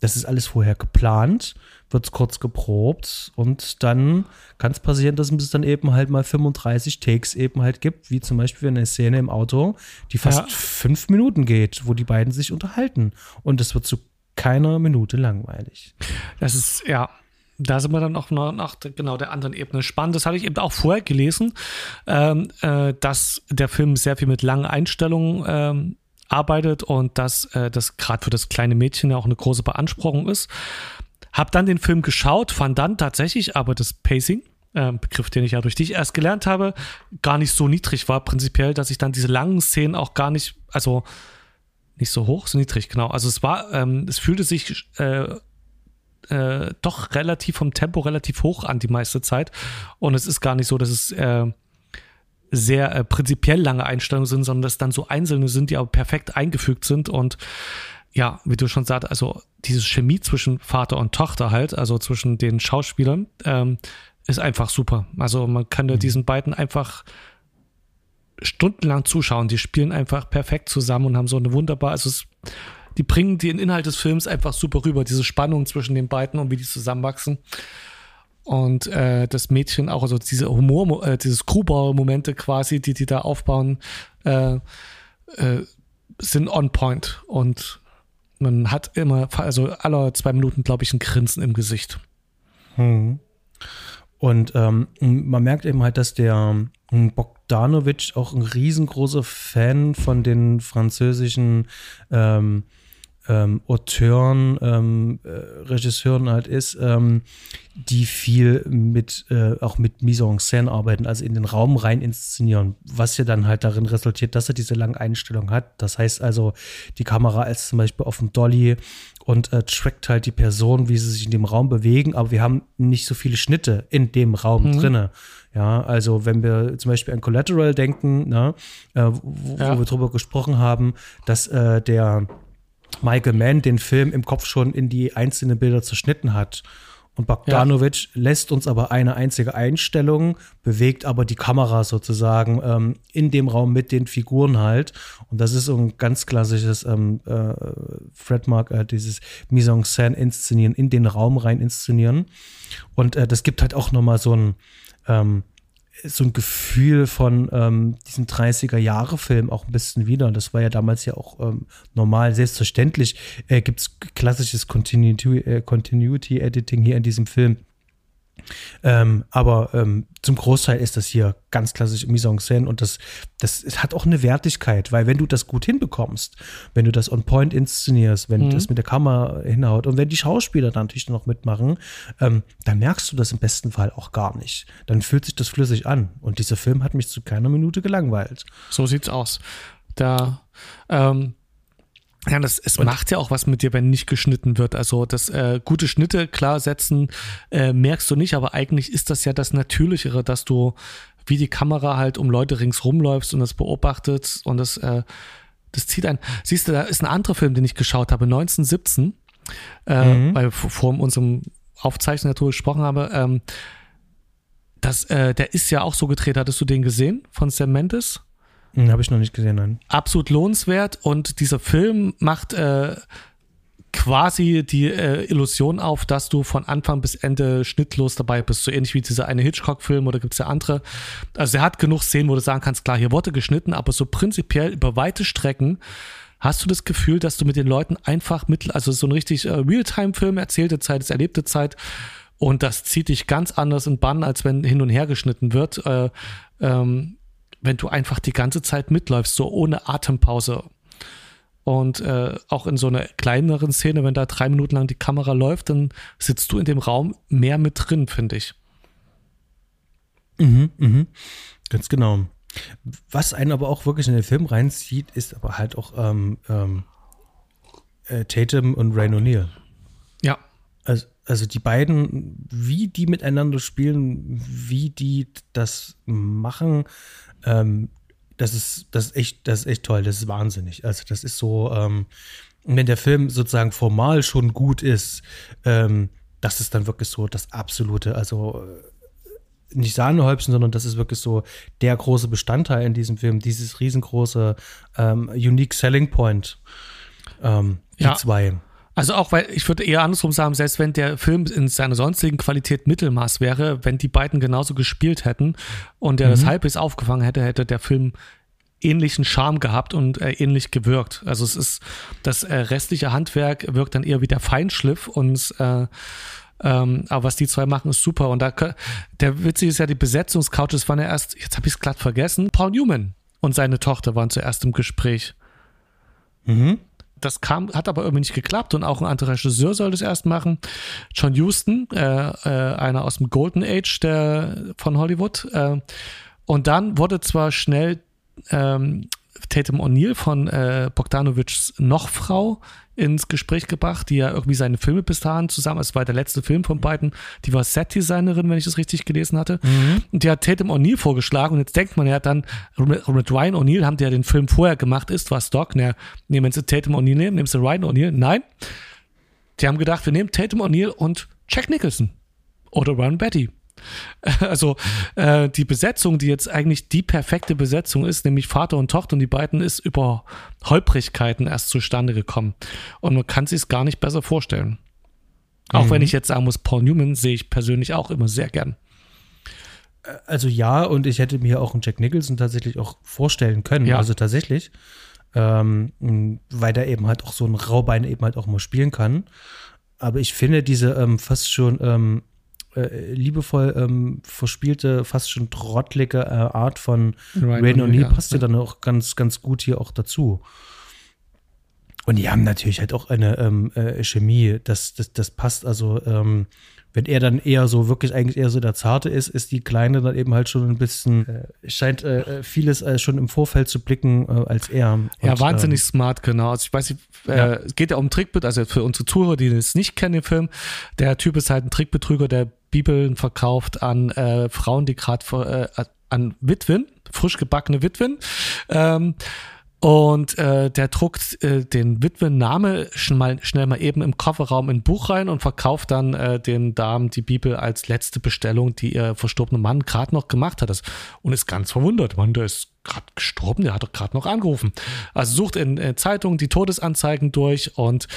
das ist alles vorher geplant, wird es kurz geprobt, und dann kann es passieren, dass es dann eben halt mal 35 Takes eben halt gibt, wie zum Beispiel eine Szene im Auto, die fast 5 Minuten geht, wo die beiden sich unterhalten, und es wird zu keiner Minute langweilig. Das ist, ja, Da sind wir dann auch nach genau der anderen Ebene. Spannend, das hatte ich eben auch vorher gelesen, dass der Film sehr viel mit langen Einstellungen arbeitet und dass das gerade für das kleine Mädchen ja auch eine große Beanspruchung ist. Hab dann den Film geschaut, fand dann tatsächlich aber das Pacing, Begriff, den ich ja durch dich erst gelernt habe, gar nicht so niedrig war prinzipiell, dass ich dann diese langen Szenen auch gar nicht, also nicht so hoch, so niedrig, genau. Also es war, es fühlte sich doch relativ vom Tempo relativ hoch an die meiste Zeit und es ist gar nicht so, dass es sehr prinzipiell lange Einstellungen sind, sondern dass dann so einzelne sind, die aber perfekt eingefügt sind und ja, wie du schon sagst, also diese Chemie zwischen Vater und Tochter halt, also zwischen den Schauspielern, ist einfach super. Also man kann ja diesen beiden einfach stundenlang zuschauen, die spielen einfach perfekt zusammen und haben so eine wunderbare, also es die bringen den Inhalt des Films einfach super rüber, diese Spannung zwischen den beiden und wie die zusammenwachsen. Und das Mädchen auch, also diese Humor, diese Screwball-Momente quasi, die da aufbauen, sind on point. Und man hat immer, also alle 2 Minuten, glaube ich, ein Grinsen im Gesicht. Hm. Und man merkt eben halt, dass der Bogdanovich auch ein riesengroßer Fan von den französischen Auteuren, Regisseuren halt ist, die viel mit auch mit Mise en Scène arbeiten, also in den Raum rein inszenieren, was ja dann halt darin resultiert, dass er diese lange Einstellung hat. Das heißt also, die Kamera als zum Beispiel auf dem Dolly und trackt halt die Personen, wie sie sich in dem Raum bewegen, aber wir haben nicht so viele Schnitte in dem Raum drinne. Ja, also wenn wir zum Beispiel an Collateral denken, ne, wo wir drüber gesprochen haben, dass der Michael Mann den Film im Kopf schon in die einzelnen Bilder zerschnitten hat. Und Bogdanovich lässt uns aber eine einzige Einstellung, bewegt aber die Kamera sozusagen in dem Raum mit den Figuren halt. Und das ist so ein ganz klassisches Fredmark, dieses Mise en Scène inszenieren, in den Raum rein inszenieren. Und das gibt halt auch nochmal so ein Gefühl von diesen 30er-Jahre-Film auch ein bisschen wieder. Das war ja damals ja auch normal, selbstverständlich gibt es klassisches Continuity-Editing hier in diesem Film. Aber zum Großteil ist das hier ganz klassisch Mise en Scène und das hat auch eine Wertigkeit, weil wenn du das gut hinbekommst, wenn du das on point inszenierst, wenn du das mit der Kamera hinhaut und wenn die Schauspieler dann natürlich noch mitmachen, dann merkst du das im besten Fall auch gar nicht. Dann fühlt sich das flüssig an und dieser Film hat mich zu keiner Minute gelangweilt. So sieht's aus. Da, ja, es macht ja auch was mit dir, wenn nicht geschnitten wird. Also das gute Schnitte, klar setzen, merkst du nicht, aber eigentlich ist das ja das Natürlichere, dass du wie die Kamera halt um Leute ringsrum läufst und das beobachtest und das zieht einen. Siehst du, da ist ein anderer Film, den ich geschaut habe, 1917, weil wir vor unserem Aufzeichnen darüber gesprochen haben, der ist ja auch so gedreht. Hattest du den gesehen von Sam Mendes? Habe ich noch nicht gesehen, nein. Absolut lohnenswert und dieser Film macht quasi die Illusion auf, dass du von Anfang bis Ende schnittlos dabei bist. So ähnlich wie dieser eine Hitchcock-Film oder gibt es ja andere. Also er hat genug Szenen, wo du sagen kannst, klar, hier wurde geschnitten, aber so prinzipiell über weite Strecken hast du das Gefühl, dass du mit den Leuten einfach also so ein richtig Realtime-Film, erzählte Zeit, ist erlebte Zeit und das zieht dich ganz anders in Bann, als wenn hin und her geschnitten wird. Wenn du einfach die ganze Zeit mitläufst, so ohne Atempause. Und auch in so einer kleineren Szene, wenn da 3 Minuten lang die Kamera läuft, dann sitzt du in dem Raum mehr mit drin, finde ich. Mhm, ganz genau. Was einen aber auch wirklich in den Film reinzieht, ist aber halt auch Tatum und Ryan O'Neal. Ja. Also die beiden, wie die miteinander spielen, wie die das machen, das ist echt toll, das ist wahnsinnig. Also das ist so, wenn der Film sozusagen formal schon gut ist, das ist dann wirklich so das Absolute, also nicht Sahnehäubchen, sondern das ist wirklich so der große Bestandteil in diesem Film, dieses riesengroße Unique Selling Point, die zwei. Also auch, weil ich würde eher andersrum sagen, selbst wenn der Film in seiner sonstigen Qualität Mittelmaß wäre, wenn die beiden genauso gespielt hätten und der das halbwegs aufgefangen hätte, hätte der Film ähnlichen Charme gehabt und ähnlich gewirkt. Also es ist, das restliche Handwerk wirkt dann eher wie der Feinschliff und Aber was die zwei machen, ist super. Und da, der Witzige ist ja, die Besetzungscouches waren ja erst, jetzt habe ich es glatt vergessen, Paul Newman und seine Tochter waren zuerst im Gespräch. Mhm. Das kam, hat aber irgendwie nicht geklappt und auch ein anderer Regisseur soll das erst machen. John Huston, einer aus dem Golden Age von Hollywood. Und dann wurde zwar schnell Tatum O'Neal von Bogdanovichs Nochfrau ins Gespräch gebracht, die ja irgendwie seine Filme bis dahin zusammen, es war der letzte Film von beiden, die war Set-Designerin, wenn ich das richtig gelesen hatte. Mhm. Und die hat Tatum O'Neal vorgeschlagen und jetzt denkt man ja dann, mit Ryan O'Neal haben die ja den Film vorher gemacht, war Stock, ne, nehmen sie Tatum O'Neal, nehmen sie Ryan O'Neal, nein. Die haben gedacht, wir nehmen Tatum O'Neal und Jack Nicholson oder Ron Batty. Also die Besetzung, die jetzt eigentlich die perfekte Besetzung ist, nämlich Vater und Tochter und die beiden, ist über Holprigkeiten erst zustande gekommen. Und man kann es sich gar nicht besser vorstellen. Auch wenn ich jetzt sagen muss, Paul Newman sehe ich persönlich auch immer sehr gern. Also ja, und ich hätte mir auch einen Jack Nicholson tatsächlich auch vorstellen können. Ja. Also tatsächlich. Weil der eben halt auch so ein Raubein eben halt auch mal spielen kann. Aber ich finde diese fast schon liebevoll verspielte, fast schon trottlige Art von Ryan O'Neal passt ja dann auch ganz, ganz gut hier auch dazu. Und die haben natürlich halt auch eine Chemie, das passt. Also wenn er dann eher so wirklich eigentlich eher so der Zarte ist, ist die Kleine dann eben halt schon ein bisschen, scheint vieles schon im Vorfeld zu blicken als er. Und, ja, wahnsinnig smart, genau. Also ich weiß nicht, es geht ja um Trickbetrug, also für unsere Zuhörer, die es nicht kennen, den Film, der Typ ist halt ein Trickbetrüger, der Bibeln verkauft an Frauen, die gerade an Witwen, frisch gebackene Witwen, und der druckt den Witwenname schnell mal eben im Kofferraum in ein Buch rein und verkauft dann den Damen die Bibel als letzte Bestellung, die ihr verstorbener Mann gerade noch gemacht hat. Und ist ganz verwundert. Mann, der ist gerade gestorben, der hat doch gerade noch angerufen. Also sucht in Zeitungen die Todesanzeigen durch und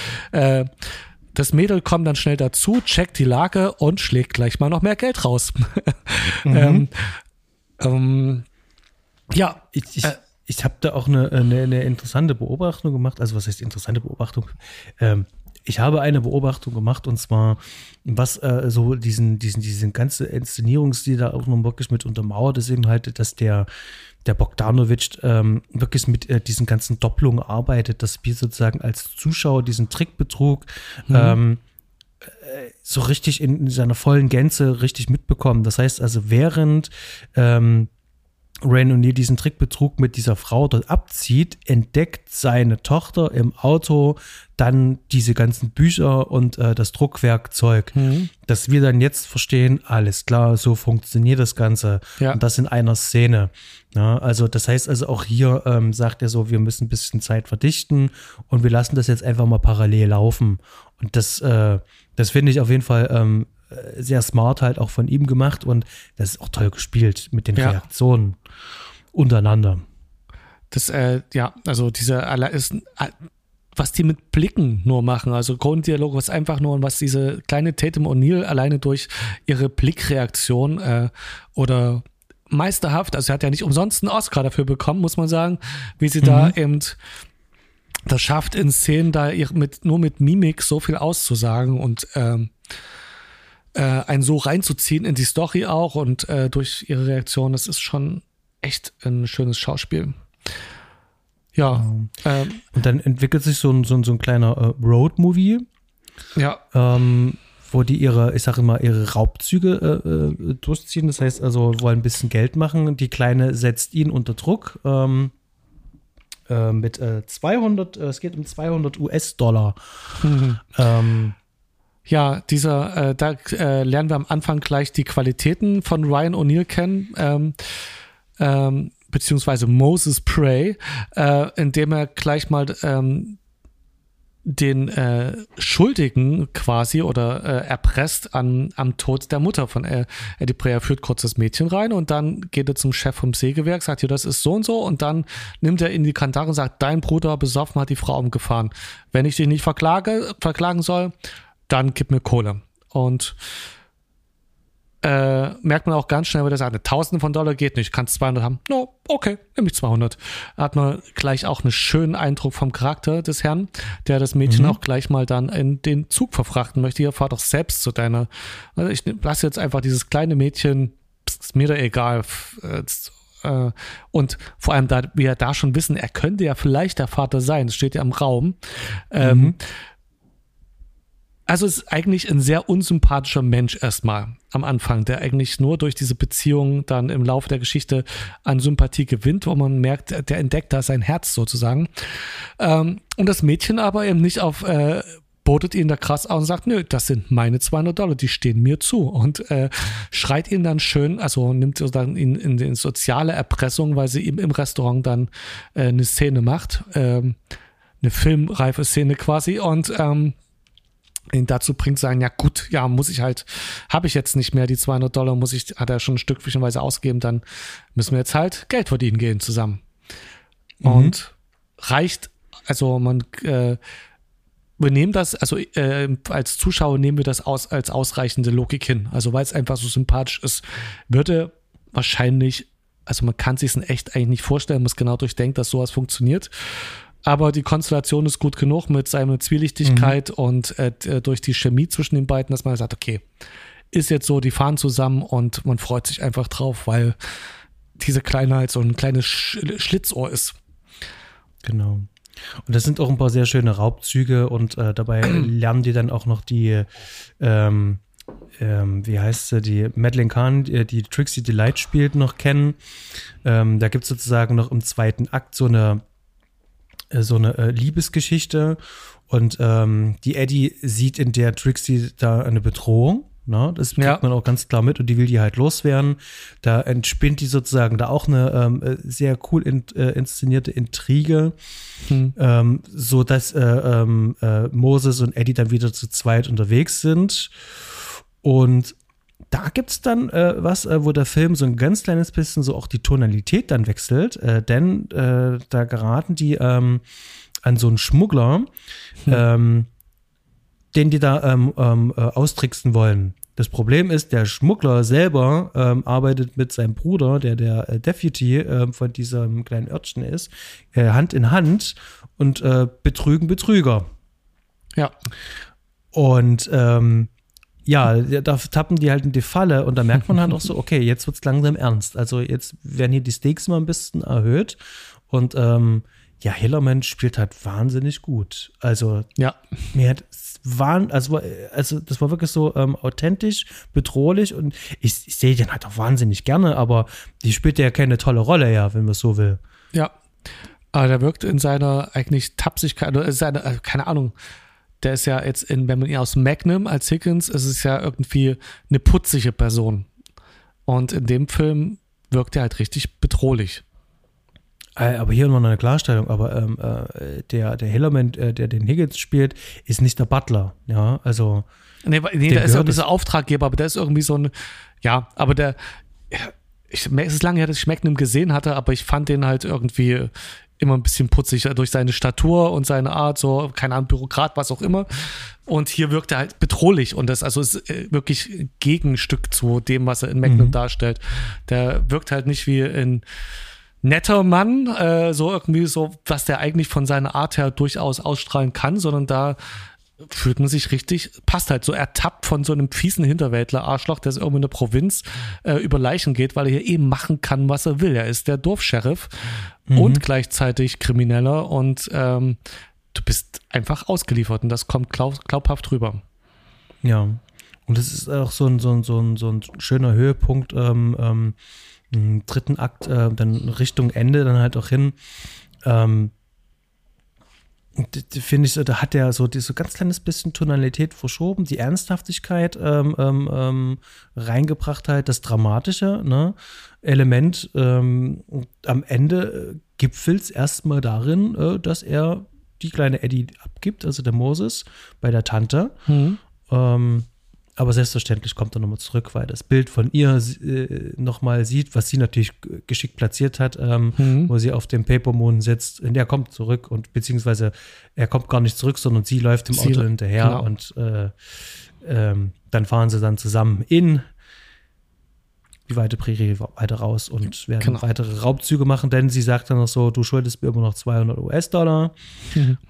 das Mädel kommt dann schnell dazu, checkt die Lage und schlägt gleich mal noch mehr Geld raus. Ja, ich habe da auch eine interessante Beobachtung gemacht. Also was heißt interessante Beobachtung? Ich habe eine Beobachtung gemacht, und zwar, was so diesen ganzen Inszenierungsstil da auch noch wirklich mit untermauert ist, eben halt, dass der Bogdanovich wirklich mit diesen ganzen Doppelungen arbeitet, dass wir sozusagen als Zuschauer diesen Trickbetrug so richtig in seiner vollen Gänze richtig mitbekommen. Das heißt also, während Ryan O'Neal diesen Trickbetrug mit dieser Frau dort abzieht, entdeckt seine Tochter im Auto dann diese ganzen Bücher und das Druckwerkzeug, dass wir dann jetzt verstehen, alles klar, so funktioniert das Ganze. Ja. Und das in einer Szene. Ja, also das heißt also auch hier sagt er so, wir müssen ein bisschen Zeit verdichten und wir lassen das jetzt einfach mal parallel laufen. Und das finde ich auf jeden Fall sehr smart halt auch von ihm gemacht, und das ist auch toll gespielt mit den Reaktionen untereinander. Das, also diese, was die mit Blicken nur machen, also Grunddialog, was einfach nur, und was diese kleine Tatum O'Neal alleine durch ihre Blickreaktion oder meisterhaft, also sie hat ja nicht umsonst einen Oscar dafür bekommen, muss man sagen, wie sie da eben das schafft, in Szenen da nur mit Mimik so viel auszusagen und einen so reinzuziehen in die Story auch, und durch ihre Reaktion, das ist schon echt ein schönes Schauspiel. Ja. Und dann entwickelt sich so ein kleiner Road-Movie. Ja. Wo die ihre Raubzüge durchziehen. Das heißt also, wollen ein bisschen Geld machen. Die Kleine setzt ihn unter Druck mit 200, es geht um $200. Ja, lernen wir am Anfang gleich die Qualitäten von Ryan O'Neal kennen, beziehungsweise Moses Pray, indem er gleich mal den Schuldigen quasi oder erpresst am Tod der Mutter von Eddie Pray. Er führt kurz das Mädchen rein und dann geht er zum Chef vom Sägewerk, sagt, hier, das ist so und so, und dann nimmt er ihn in die Kandare und sagt, dein Bruder besoffen hat die Frau umgefahren. Wenn ich dich nicht verklagen soll, dann gib mir Kohle. Und merkt man auch ganz schnell, wenn er sagt, Tausende von $1,000 geht nicht, kannst 200 haben. No, okay, nehme ich 200. Hat man gleich auch einen schönen Eindruck vom Charakter des Herrn, der das Mädchen auch gleich mal dann in den Zug verfrachten möchte. Hier, fahr doch selbst zu deiner, also ich lasse jetzt einfach dieses kleine Mädchen, ist mir da egal. Und vor allem, da wir da schon wissen, er könnte ja vielleicht der Vater sein, das steht ja im Raum. Also es ist eigentlich ein sehr unsympathischer Mensch erstmal am Anfang, der eigentlich nur durch diese Beziehung dann im Laufe der Geschichte an Sympathie gewinnt, wo man merkt, der entdeckt da sein Herz sozusagen. Und das Mädchen aber eben nicht auf, botet ihn da krass aus und sagt, nö, das sind meine $200, die stehen mir zu. Und schreit ihn dann schön, also nimmt sozusagen ihn in soziale Erpressung, weil sie ihm im Restaurant dann eine Szene macht, eine filmreife Szene quasi, und ihn dazu bringt, sagen, ja gut, ja, muss ich halt, habe ich jetzt nicht mehr die $200, muss ich, hat er schon ein Stückchenweise ausgegeben, dann müssen wir jetzt halt Geld verdienen gehen zusammen. Und reicht, also man, wir nehmen das, also als Zuschauer nehmen wir das als ausreichende Logik hin, also weil es einfach so sympathisch ist, würde wahrscheinlich, also man kann sich es in echt eigentlich nicht vorstellen, man muss genau durchdenken, dass sowas funktioniert. Aber die Konstellation ist gut genug mit seiner Zwielichtigkeit und durch die Chemie zwischen den beiden, dass man sagt, okay, ist jetzt so, die fahren zusammen und man freut sich einfach drauf, weil diese Kleinheit so ein kleines Schlitzohr ist. Genau. Und das sind auch ein paar sehr schöne Raubzüge und dabei lernen die dann auch noch die wie heißt sie, die Madeline Kahn, die Trixie Delight spielt, noch kennen. Da gibt es sozusagen noch im zweiten Akt so eine Liebesgeschichte und die Eddie sieht in der Trixie da eine Bedrohung, ne? Das kriegt man auch ganz klar mit und die will die halt loswerden. Da entspinnt die sozusagen da auch eine sehr cool inszenierte Intrige, sodass Moses und Eddie dann wieder zu zweit unterwegs sind. Und da gibt es dann wo der Film so ein ganz kleines bisschen so auch die Tonalität dann wechselt, denn da geraten die an so einen Schmuggler, den die da austricksen wollen. Das Problem ist, der Schmuggler selber arbeitet mit seinem Bruder, der Deputy von diesem kleinen Örtchen ist, Hand in Hand und betrügen Betrüger. Ja. Und da tappen die halt in die Falle und da merkt man halt auch so, okay, jetzt wird's langsam ernst. Also jetzt werden hier die Stakes mal ein bisschen erhöht und Hilleman spielt halt wahnsinnig gut. Also das war wirklich so authentisch, bedrohlich und ich sehe den halt auch wahnsinnig gerne, aber die spielt ja keine tolle Rolle, ja, wenn man es so will. Ja, aber der wirkt in seiner eigentlich Tapsigkeit, oder keine Ahnung, der ist ja jetzt, wenn man ihn aus Magnum als Higgins, ist es ja irgendwie eine putzige Person. Und in dem Film wirkt er halt richtig bedrohlich. Aber hier nochmal eine Klarstellung, aber der Hilleman, der den Higgins spielt, ist nicht der Butler. Ja, also. Nee, der ist ja dieser Auftraggeber, aber der ist irgendwie so ein, ja, aber der, es ist lange her, dass ich Magnum gesehen hatte, aber ich fand den halt irgendwie immer ein bisschen putzig durch seine Statur und seine Art, so, keine Ahnung, Bürokrat, was auch immer. Und hier wirkt er halt bedrohlich und das also ist wirklich ein Gegenstück zu dem, was er in Magnum darstellt. Der wirkt halt nicht wie ein netter Mann, so irgendwie so, was der eigentlich von seiner Art her durchaus ausstrahlen kann, sondern da fühlt man sich richtig, passt halt so ertappt von so einem fiesen Hinterwäldler-Arschloch, der irgendwie in der Provinz über Leichen geht, weil er hier eben machen kann, was er will. Er ist der Dorfscheriff und gleichzeitig Krimineller und du bist einfach ausgeliefert und das kommt glaubhaft rüber. Ja, und das ist auch so ein schöner Höhepunkt im dritten Akt, dann Richtung Ende, dann halt auch hin, finde ich, da hat er so diese ganz kleines bisschen Tonalität verschoben, die Ernsthaftigkeit reingebracht halt, das dramatische Element. Am Ende gipfelt es erstmal darin, dass er die kleine Eddie abgibt, also der Moses, bei der Tante. Aber selbstverständlich kommt er nochmal zurück, weil das Bild von ihr nochmal sieht, was sie natürlich geschickt platziert hat, wo sie auf dem Paper Moon sitzt. Und er kommt zurück und beziehungsweise er kommt gar nicht zurück, sondern sie läuft im Auto hinterher und dann fahren sie dann zusammen in die weite Prärie weiter raus und werden weitere Raubzüge machen, denn sie sagt dann noch so, du schuldest mir immer noch $200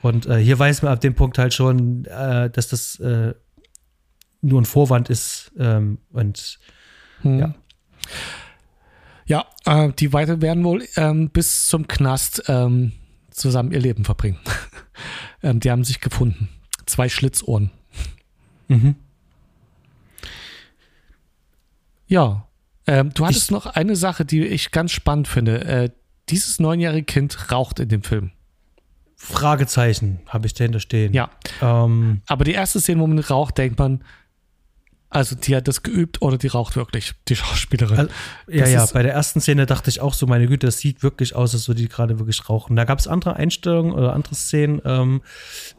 und hier weiß man ab dem Punkt halt schon, dass das nur ein Vorwand ist und ja. Ja, die Weite werden wohl bis zum Knast zusammen ihr Leben verbringen. Die haben sich gefunden. 2 Schlitzohren. Mhm. Ja, du hattest noch eine Sache, die ich ganz spannend finde. Dieses 9-jährige Kind raucht in dem Film. Fragezeichen habe ich dahinter stehen. Ja, aber die erste Szene, wo man raucht, denkt man, also die hat das geübt oder die raucht wirklich, die Schauspielerin. Also, bei der ersten Szene dachte ich auch so, meine Güte, das sieht wirklich aus, als würde die gerade wirklich rauchen. Da gab es andere Einstellungen oder andere Szenen.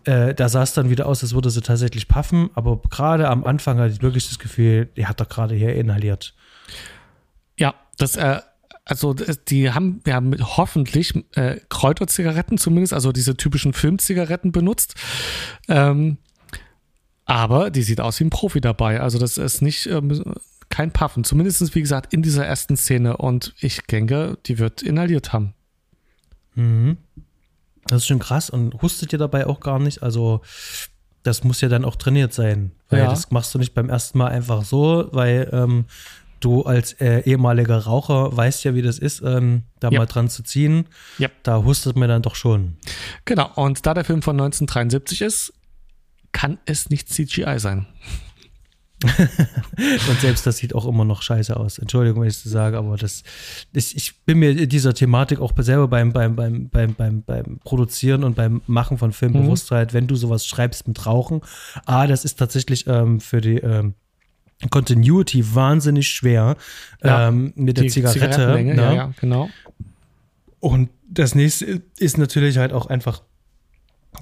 Da sah es dann wieder aus, als würde sie tatsächlich puffen. Aber gerade am Anfang hatte ich wirklich das Gefühl, die hat doch gerade hier inhaliert. Ja, das die haben hoffentlich Kräuterzigaretten zumindest, also diese typischen Filmzigaretten benutzt. Aber die sieht aus wie ein Profi dabei. Also das ist nicht kein Puffen. Zumindest, wie gesagt, in dieser ersten Szene. Und ich denke, die wird inhaliert haben. Mhm. Das ist schon krass. Und hustet ihr dabei auch gar nicht? Also das muss ja dann auch trainiert sein. Weil das machst du nicht beim ersten Mal einfach so. Weil du als ehemaliger Raucher weißt ja, wie das ist, mal dran zu ziehen. Ja. Da hustet man dann doch schon. Genau. Und da der Film von 1973 ist, kann es nicht CGI sein. Und selbst das sieht auch immer noch scheiße aus. Entschuldigung, wenn ich das sage, aber das ist, ich bin mir dieser Thematik auch selber beim Produzieren und beim Machen von Film bewusst, halt, wenn du sowas schreibst mit Rauchen, das ist tatsächlich für die Continuity wahnsinnig schwer mit der Zigarette. Ne? Ja, genau. Und das nächste ist natürlich halt auch einfach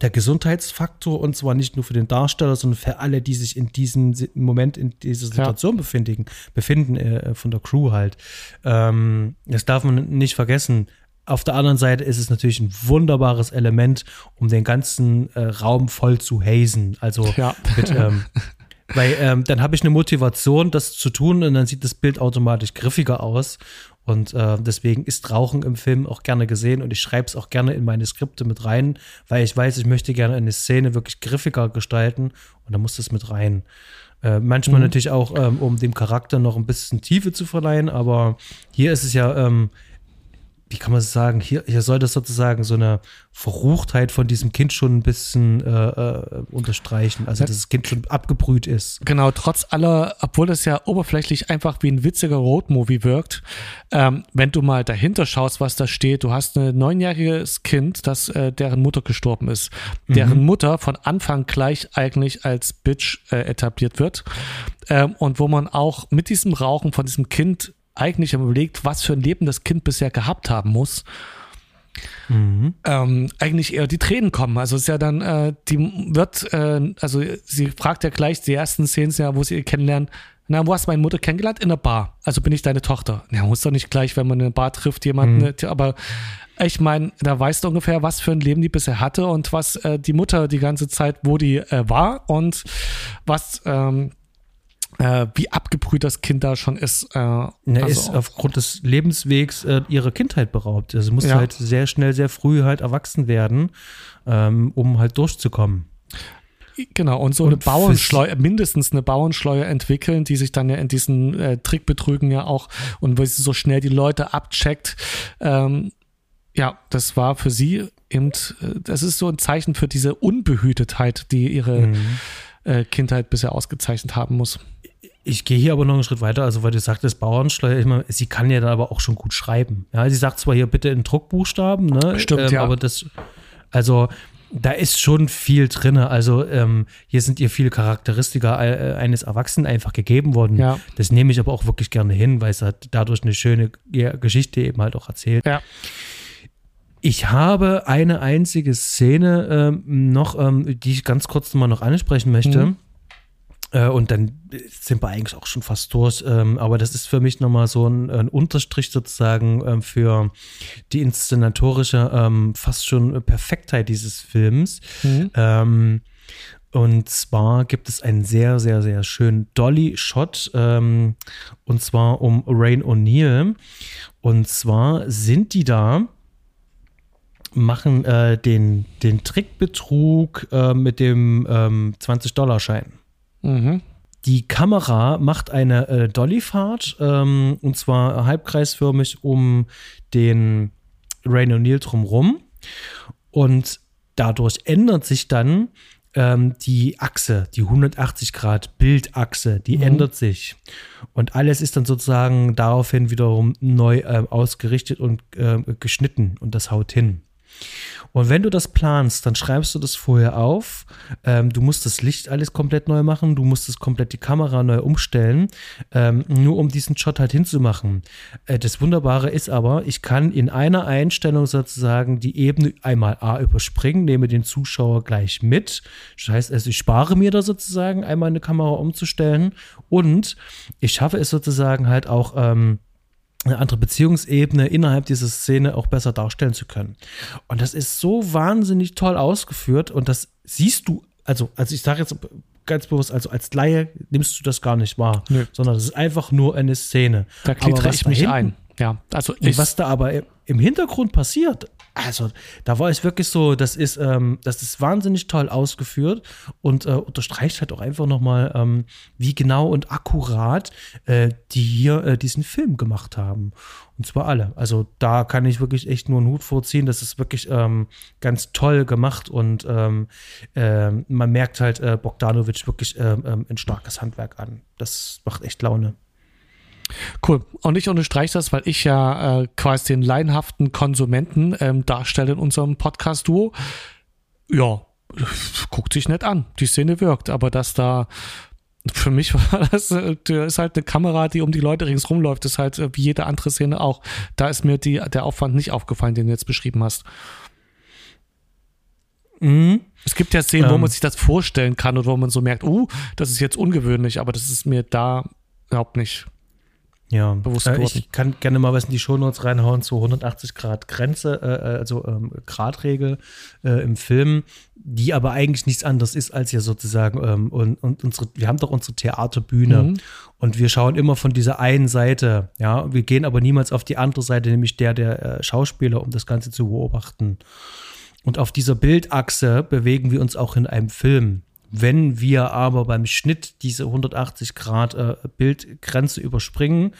der Gesundheitsfaktor, und zwar nicht nur für den Darsteller, sondern für alle, die sich in diesem Moment, in dieser Situation befinden, von der Crew halt. Das darf man nicht vergessen. Auf der anderen Seite ist es natürlich ein wunderbares Element, um den ganzen Raum voll zu hazen. Also weil dann habe ich eine Motivation, das zu tun, und dann sieht das Bild automatisch griffiger aus. Und deswegen ist Rauchen im Film auch gerne gesehen, und ich schreibe es auch gerne in meine Skripte mit rein, weil ich weiß, ich möchte gerne eine Szene wirklich griffiger gestalten, und da muss das mit rein. Manchmal natürlich auch, um dem Charakter noch ein bisschen Tiefe zu verleihen, aber hier ist es ja, wie kann man es sagen, hier soll das sozusagen so eine Verruchtheit von diesem Kind schon ein bisschen unterstreichen, also dass das Kind schon abgebrüht ist. Genau, trotz aller, obwohl das ja oberflächlich einfach wie ein witziger Roadmovie wirkt, wenn du mal dahinter schaust, was da steht, du hast ein 9-jähriges Kind, das deren Mutter gestorben ist, deren Mutter von Anfang gleich eigentlich als Bitch etabliert wird, und wo man auch mit diesem Rauchen von diesem Kind eigentlich überlegt, was für ein Leben das Kind bisher gehabt haben muss, eigentlich eher die Tränen kommen. Also es ist ja dann, sie fragt ja gleich die ersten Szenen, wo sie ihr kennenlernen, na, wo hast du meine Mutter kennengelernt? In der Bar. Also bin ich deine Tochter. Ja, muss doch nicht gleich, wenn man in der Bar trifft, jemanden, aber ich meine, da weißt du ungefähr, was für ein Leben die bisher hatte und was die Mutter die ganze Zeit, wo die war, und was, wie abgebrüht das Kind da schon ist. Ist aufgrund des Lebenswegs ihrer Kindheit beraubt. Also muss halt sehr schnell, sehr früh halt erwachsen werden, um halt durchzukommen. Genau, und so eine Bauernschleue, mindestens eine Bauernschleue entwickeln, die sich dann ja in diesen Trickbetrügen ja auch, und weil sie so schnell die Leute abcheckt. Das war für sie eben, das ist so ein Zeichen für diese Unbehütetheit, die ihre Kindheit bisher ausgezeichnet haben muss. Ich gehe hier aber noch einen Schritt weiter, also weil du sagtest, Bauernschleier, ich meine, sie kann ja dann aber auch schon gut schreiben. Ja, sie sagt zwar hier bitte in Druckbuchstaben, ne? Stimmt, aber das, also da ist schon viel drin. Also hier sind ihr viele Charakteristika eines Erwachsenen einfach gegeben worden. Ja. Das nehme ich aber auch wirklich gerne hin, weil es hat dadurch eine schöne Geschichte eben halt auch erzählt. Ja. Ich habe eine einzige Szene noch, die ich ganz kurz mal noch ansprechen möchte. Und dann sind wir eigentlich auch schon fast durch. Aber das ist für mich nochmal so ein Unterstrich sozusagen für die inszenatorische, fast schon Perfektheit dieses Films. Und zwar gibt es einen sehr, sehr, sehr schönen Dolly-Shot, und zwar um Ryan O'Neal. Und zwar sind die da, machen den Trickbetrug mit dem $20-Schein. Mhm. Die Kamera macht eine Dollyfahrt, und zwar halbkreisförmig um den Ryan O'Neal drumherum. Und dadurch ändert sich dann die Achse, die 180 Grad Bildachse, die ändert sich. Und alles ist dann sozusagen daraufhin wiederum neu ausgerichtet und geschnitten, und das haut hin. Und wenn du das planst, dann schreibst du das vorher auf. Du musst das Licht alles komplett neu machen. Du musst das komplett die Kamera neu umstellen, nur um diesen Shot halt hinzumachen. Das Wunderbare ist aber, ich kann in einer Einstellung sozusagen die Ebene einmal A überspringen, nehme den Zuschauer gleich mit. Das heißt, also ich spare mir da sozusagen einmal eine Kamera umzustellen, und ich schaffe es sozusagen halt auch, eine andere Beziehungsebene innerhalb dieser Szene auch besser darstellen zu können. Und das ist so wahnsinnig toll ausgeführt, und das siehst du, also ich sage jetzt ganz bewusst, also als Laie nimmst du das gar nicht wahr, nö, sondern es ist einfach nur eine Szene. Da gliedere ich mich ein. Ja, also und was da aber im Hintergrund passiert, also da war es wirklich so, das ist wahnsinnig toll ausgeführt und unterstreicht halt auch einfach nochmal, wie genau und akkurat die hier diesen Film gemacht haben. Und zwar alle. Also da kann ich wirklich echt nur einen Hut vorziehen. Das ist wirklich ganz toll gemacht, und man merkt halt Bogdanovich wirklich ein starkes Handwerk an. Das macht echt Laune. Cool. Und ich unterstreiche das, weil ich ja quasi den laienhaften Konsumenten darstelle in unserem Podcast-Duo. Ja, guckt sich nett an. Die Szene wirkt, aber dass da für mich war das ist halt eine Kamera, die um die Leute ringsrum läuft. Das ist halt wie jede andere Szene auch. Da ist mir der Aufwand nicht aufgefallen, den du jetzt beschrieben hast. Mhm. Es gibt ja Szenen, wo man sich das vorstellen kann und wo man so merkt, das ist jetzt ungewöhnlich, aber das ist mir da überhaupt nicht ja bewusst geworden. Ich kann gerne mal was in die Shownotes reinhauen zu 180 Grad Grenze, Gradregel im Film, die aber eigentlich nichts anderes ist als ja sozusagen und wir haben doch unsere Theaterbühne, und wir schauen immer von dieser einen Seite, ja, wir gehen aber niemals auf die andere Seite, nämlich der Schauspieler, um das Ganze zu beobachten. Und auf dieser Bildachse bewegen wir uns auch in einem Film. Wenn wir aber beim Schnitt diese 180 Grad Bildgrenze überspringen,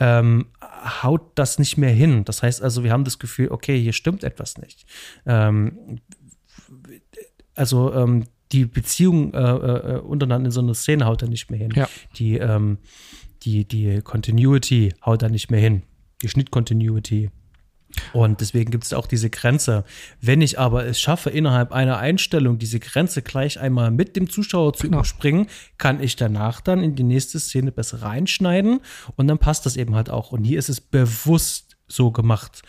haut das nicht mehr hin. Das heißt also, wir haben das Gefühl, okay, hier stimmt etwas nicht. Die Beziehung untereinander in so einer Szene haut da nicht mehr hin. Ja. Die Continuity haut da nicht mehr hin. Die Schnitt-Continuity. Und deswegen gibt es auch diese Grenze. Wenn ich aber es schaffe, innerhalb einer Einstellung diese Grenze gleich einmal mit dem Zuschauer zu überspringen, kann ich danach dann in die nächste Szene besser reinschneiden, und dann passt das eben halt auch. Und hier ist es bewusst so gemacht.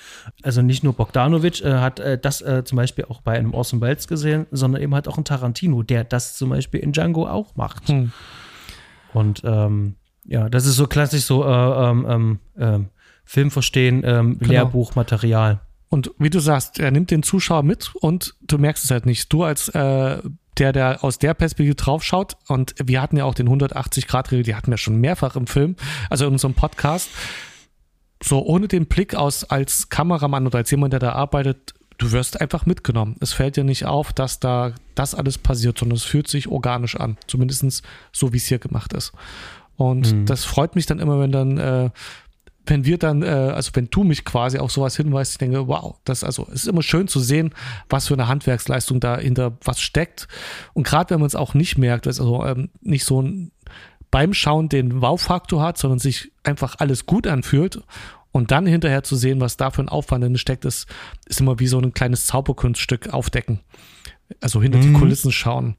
Also nicht nur Bogdanovich hat das zum Beispiel auch bei einem Orson Welles gesehen, sondern eben halt auch ein Tarantino, der das zum Beispiel in Django auch macht. Und ja, das ist so klassisch so Film verstehen, genau. Lehrbuch, Material. Und wie du sagst, er nimmt den Zuschauer mit und du merkst es halt nicht. Du als der aus der Perspektive drauf schaut, und wir hatten ja auch den 180-Grad-Regel, die hatten wir schon mehrfach im Film, also in unserem Podcast, so ohne den Blick als Kameramann oder als jemand, der da arbeitet, du wirst einfach mitgenommen. Es fällt dir nicht auf, dass da das alles passiert, sondern es fühlt sich organisch an, zumindest so, wie es hier gemacht ist. Und das freut mich dann immer, wenn du mich quasi auf sowas hinweist, ich denke, wow, es ist immer schön zu sehen, was für eine Handwerksleistung dahinter was steckt. Und gerade wenn man es auch nicht merkt, also nicht so beim Schauen den Wow-Faktor hat, sondern sich einfach alles gut anfühlt, und dann hinterher zu sehen, was da für ein Aufwand drin steckt, ist immer wie so ein kleines Zauberkunststück aufdecken. Also hinter die Kulissen schauen.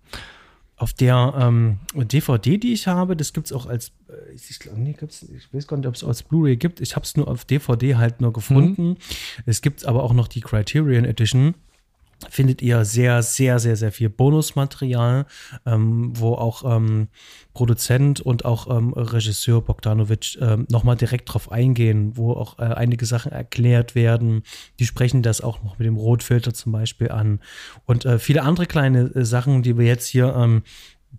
Auf der DVD, die ich habe, das gibt es auch als, ich weiß gar nicht, ob es als Blu-ray gibt. Ich habe es nur auf DVD halt nur gefunden. Es gibt aber auch noch die Criterion Edition. findet ihr sehr, sehr, sehr, sehr viel Bonusmaterial, wo auch Produzent und auch Regisseur Bogdanovich nochmal direkt drauf eingehen, wo auch einige Sachen erklärt werden. Die sprechen das auch noch mit dem Rotfilter zum Beispiel an. Und viele andere kleine Sachen, die wir jetzt hier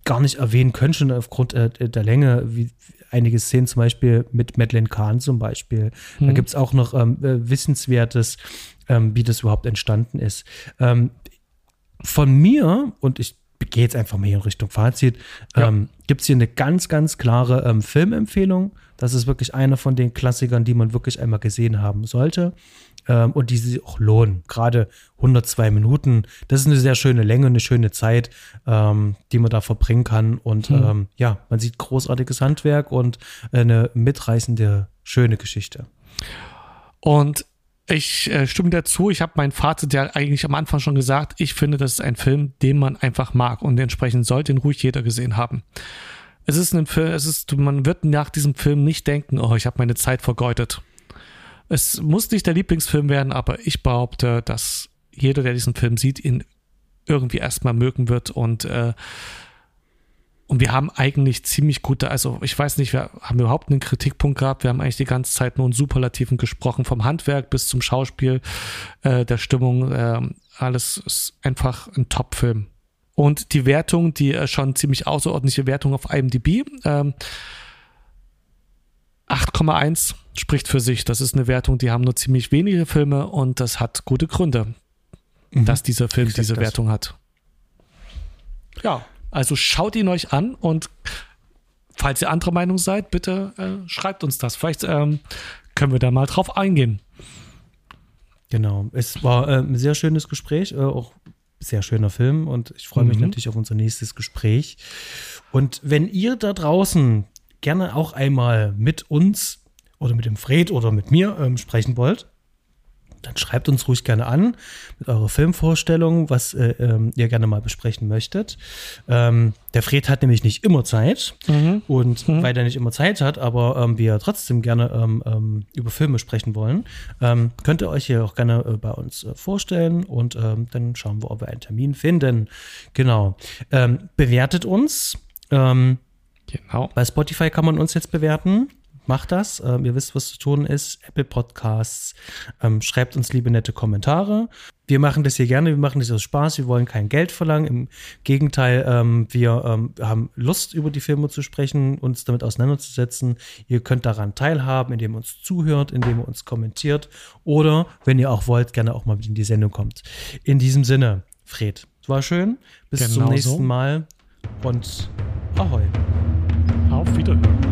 gar nicht erwähnen können, schon aufgrund der Länge, wie einige Szenen zum Beispiel mit Madeline Kahn zum Beispiel. Mhm. Da gibt es auch noch Wissenswertes, wie das überhaupt entstanden ist. Von mir, und ich gehe jetzt einfach mal hier in Richtung Fazit, gibt es hier eine ganz, ganz klare Filmempfehlung. Das ist wirklich einer von den Klassikern, die man wirklich einmal gesehen haben sollte. Und die sich auch lohnen. Gerade 102 Minuten, das ist eine sehr schöne Länge, eine schöne Zeit, die man da verbringen kann. Und man sieht großartiges Handwerk und eine mitreißende, schöne Geschichte. Und ich stimme dazu, ich habe mein Fazit ja eigentlich am Anfang schon gesagt, ich finde, das ist ein Film, den man einfach mag und entsprechend sollte ihn ruhig jeder gesehen haben. Es ist ein Film, man wird nach diesem Film nicht denken, oh, ich habe meine Zeit vergeudet. Es muss nicht der Lieblingsfilm werden, aber ich behaupte, dass jeder, der diesen Film sieht, ihn irgendwie erstmal mögen wird. Und wir haben eigentlich ziemlich gute, also ich weiß nicht, wir haben überhaupt einen Kritikpunkt gehabt. Wir haben eigentlich die ganze Zeit nur in Superlativen gesprochen, vom Handwerk bis zum Schauspiel, der Stimmung. Alles ist einfach ein Top-Film. Und die Wertung, die schon ziemlich außerordentliche Wertung auf IMDb, 8,1 spricht für sich. Das ist eine Wertung, die haben nur ziemlich wenige Filme und das hat gute Gründe, dass dieser Film diese Wertung hat. Ja, also schaut ihn euch an und falls ihr anderer Meinung seid, bitte schreibt uns das. Vielleicht können wir da mal drauf eingehen. Genau, es war ein sehr schönes Gespräch, auch sehr schöner Film und ich freue mich natürlich auf unser nächstes Gespräch. Und wenn ihr da draußen gerne auch einmal mit uns oder mit dem Fred oder mit mir sprechen wollt, dann schreibt uns ruhig gerne an mit eurer Filmvorstellung, was ihr gerne mal besprechen möchtet. Der Fred hat nämlich nicht immer Zeit und weil er nicht immer Zeit hat, aber wir trotzdem gerne über Filme sprechen wollen, könnt ihr euch hier auch gerne bei uns vorstellen und dann schauen wir, ob wir einen Termin finden. Genau. Bewertet uns. Genau. Bei Spotify kann man uns jetzt bewerten. Macht das. Ihr wisst, was zu tun ist. Apple Podcasts. Schreibt uns liebe, nette Kommentare. Wir machen das hier gerne. Wir machen das aus Spaß. Wir wollen kein Geld verlangen. Im Gegenteil, wir haben Lust, über die Filme zu sprechen, uns damit auseinanderzusetzen. Ihr könnt daran teilhaben, indem ihr uns zuhört, indem ihr uns kommentiert oder, wenn ihr auch wollt, gerne auch mal mit in die Sendung kommt. In diesem Sinne, Fred, es war schön. Bis zum nächsten Mal und Ahoi. Auf Wiederhören.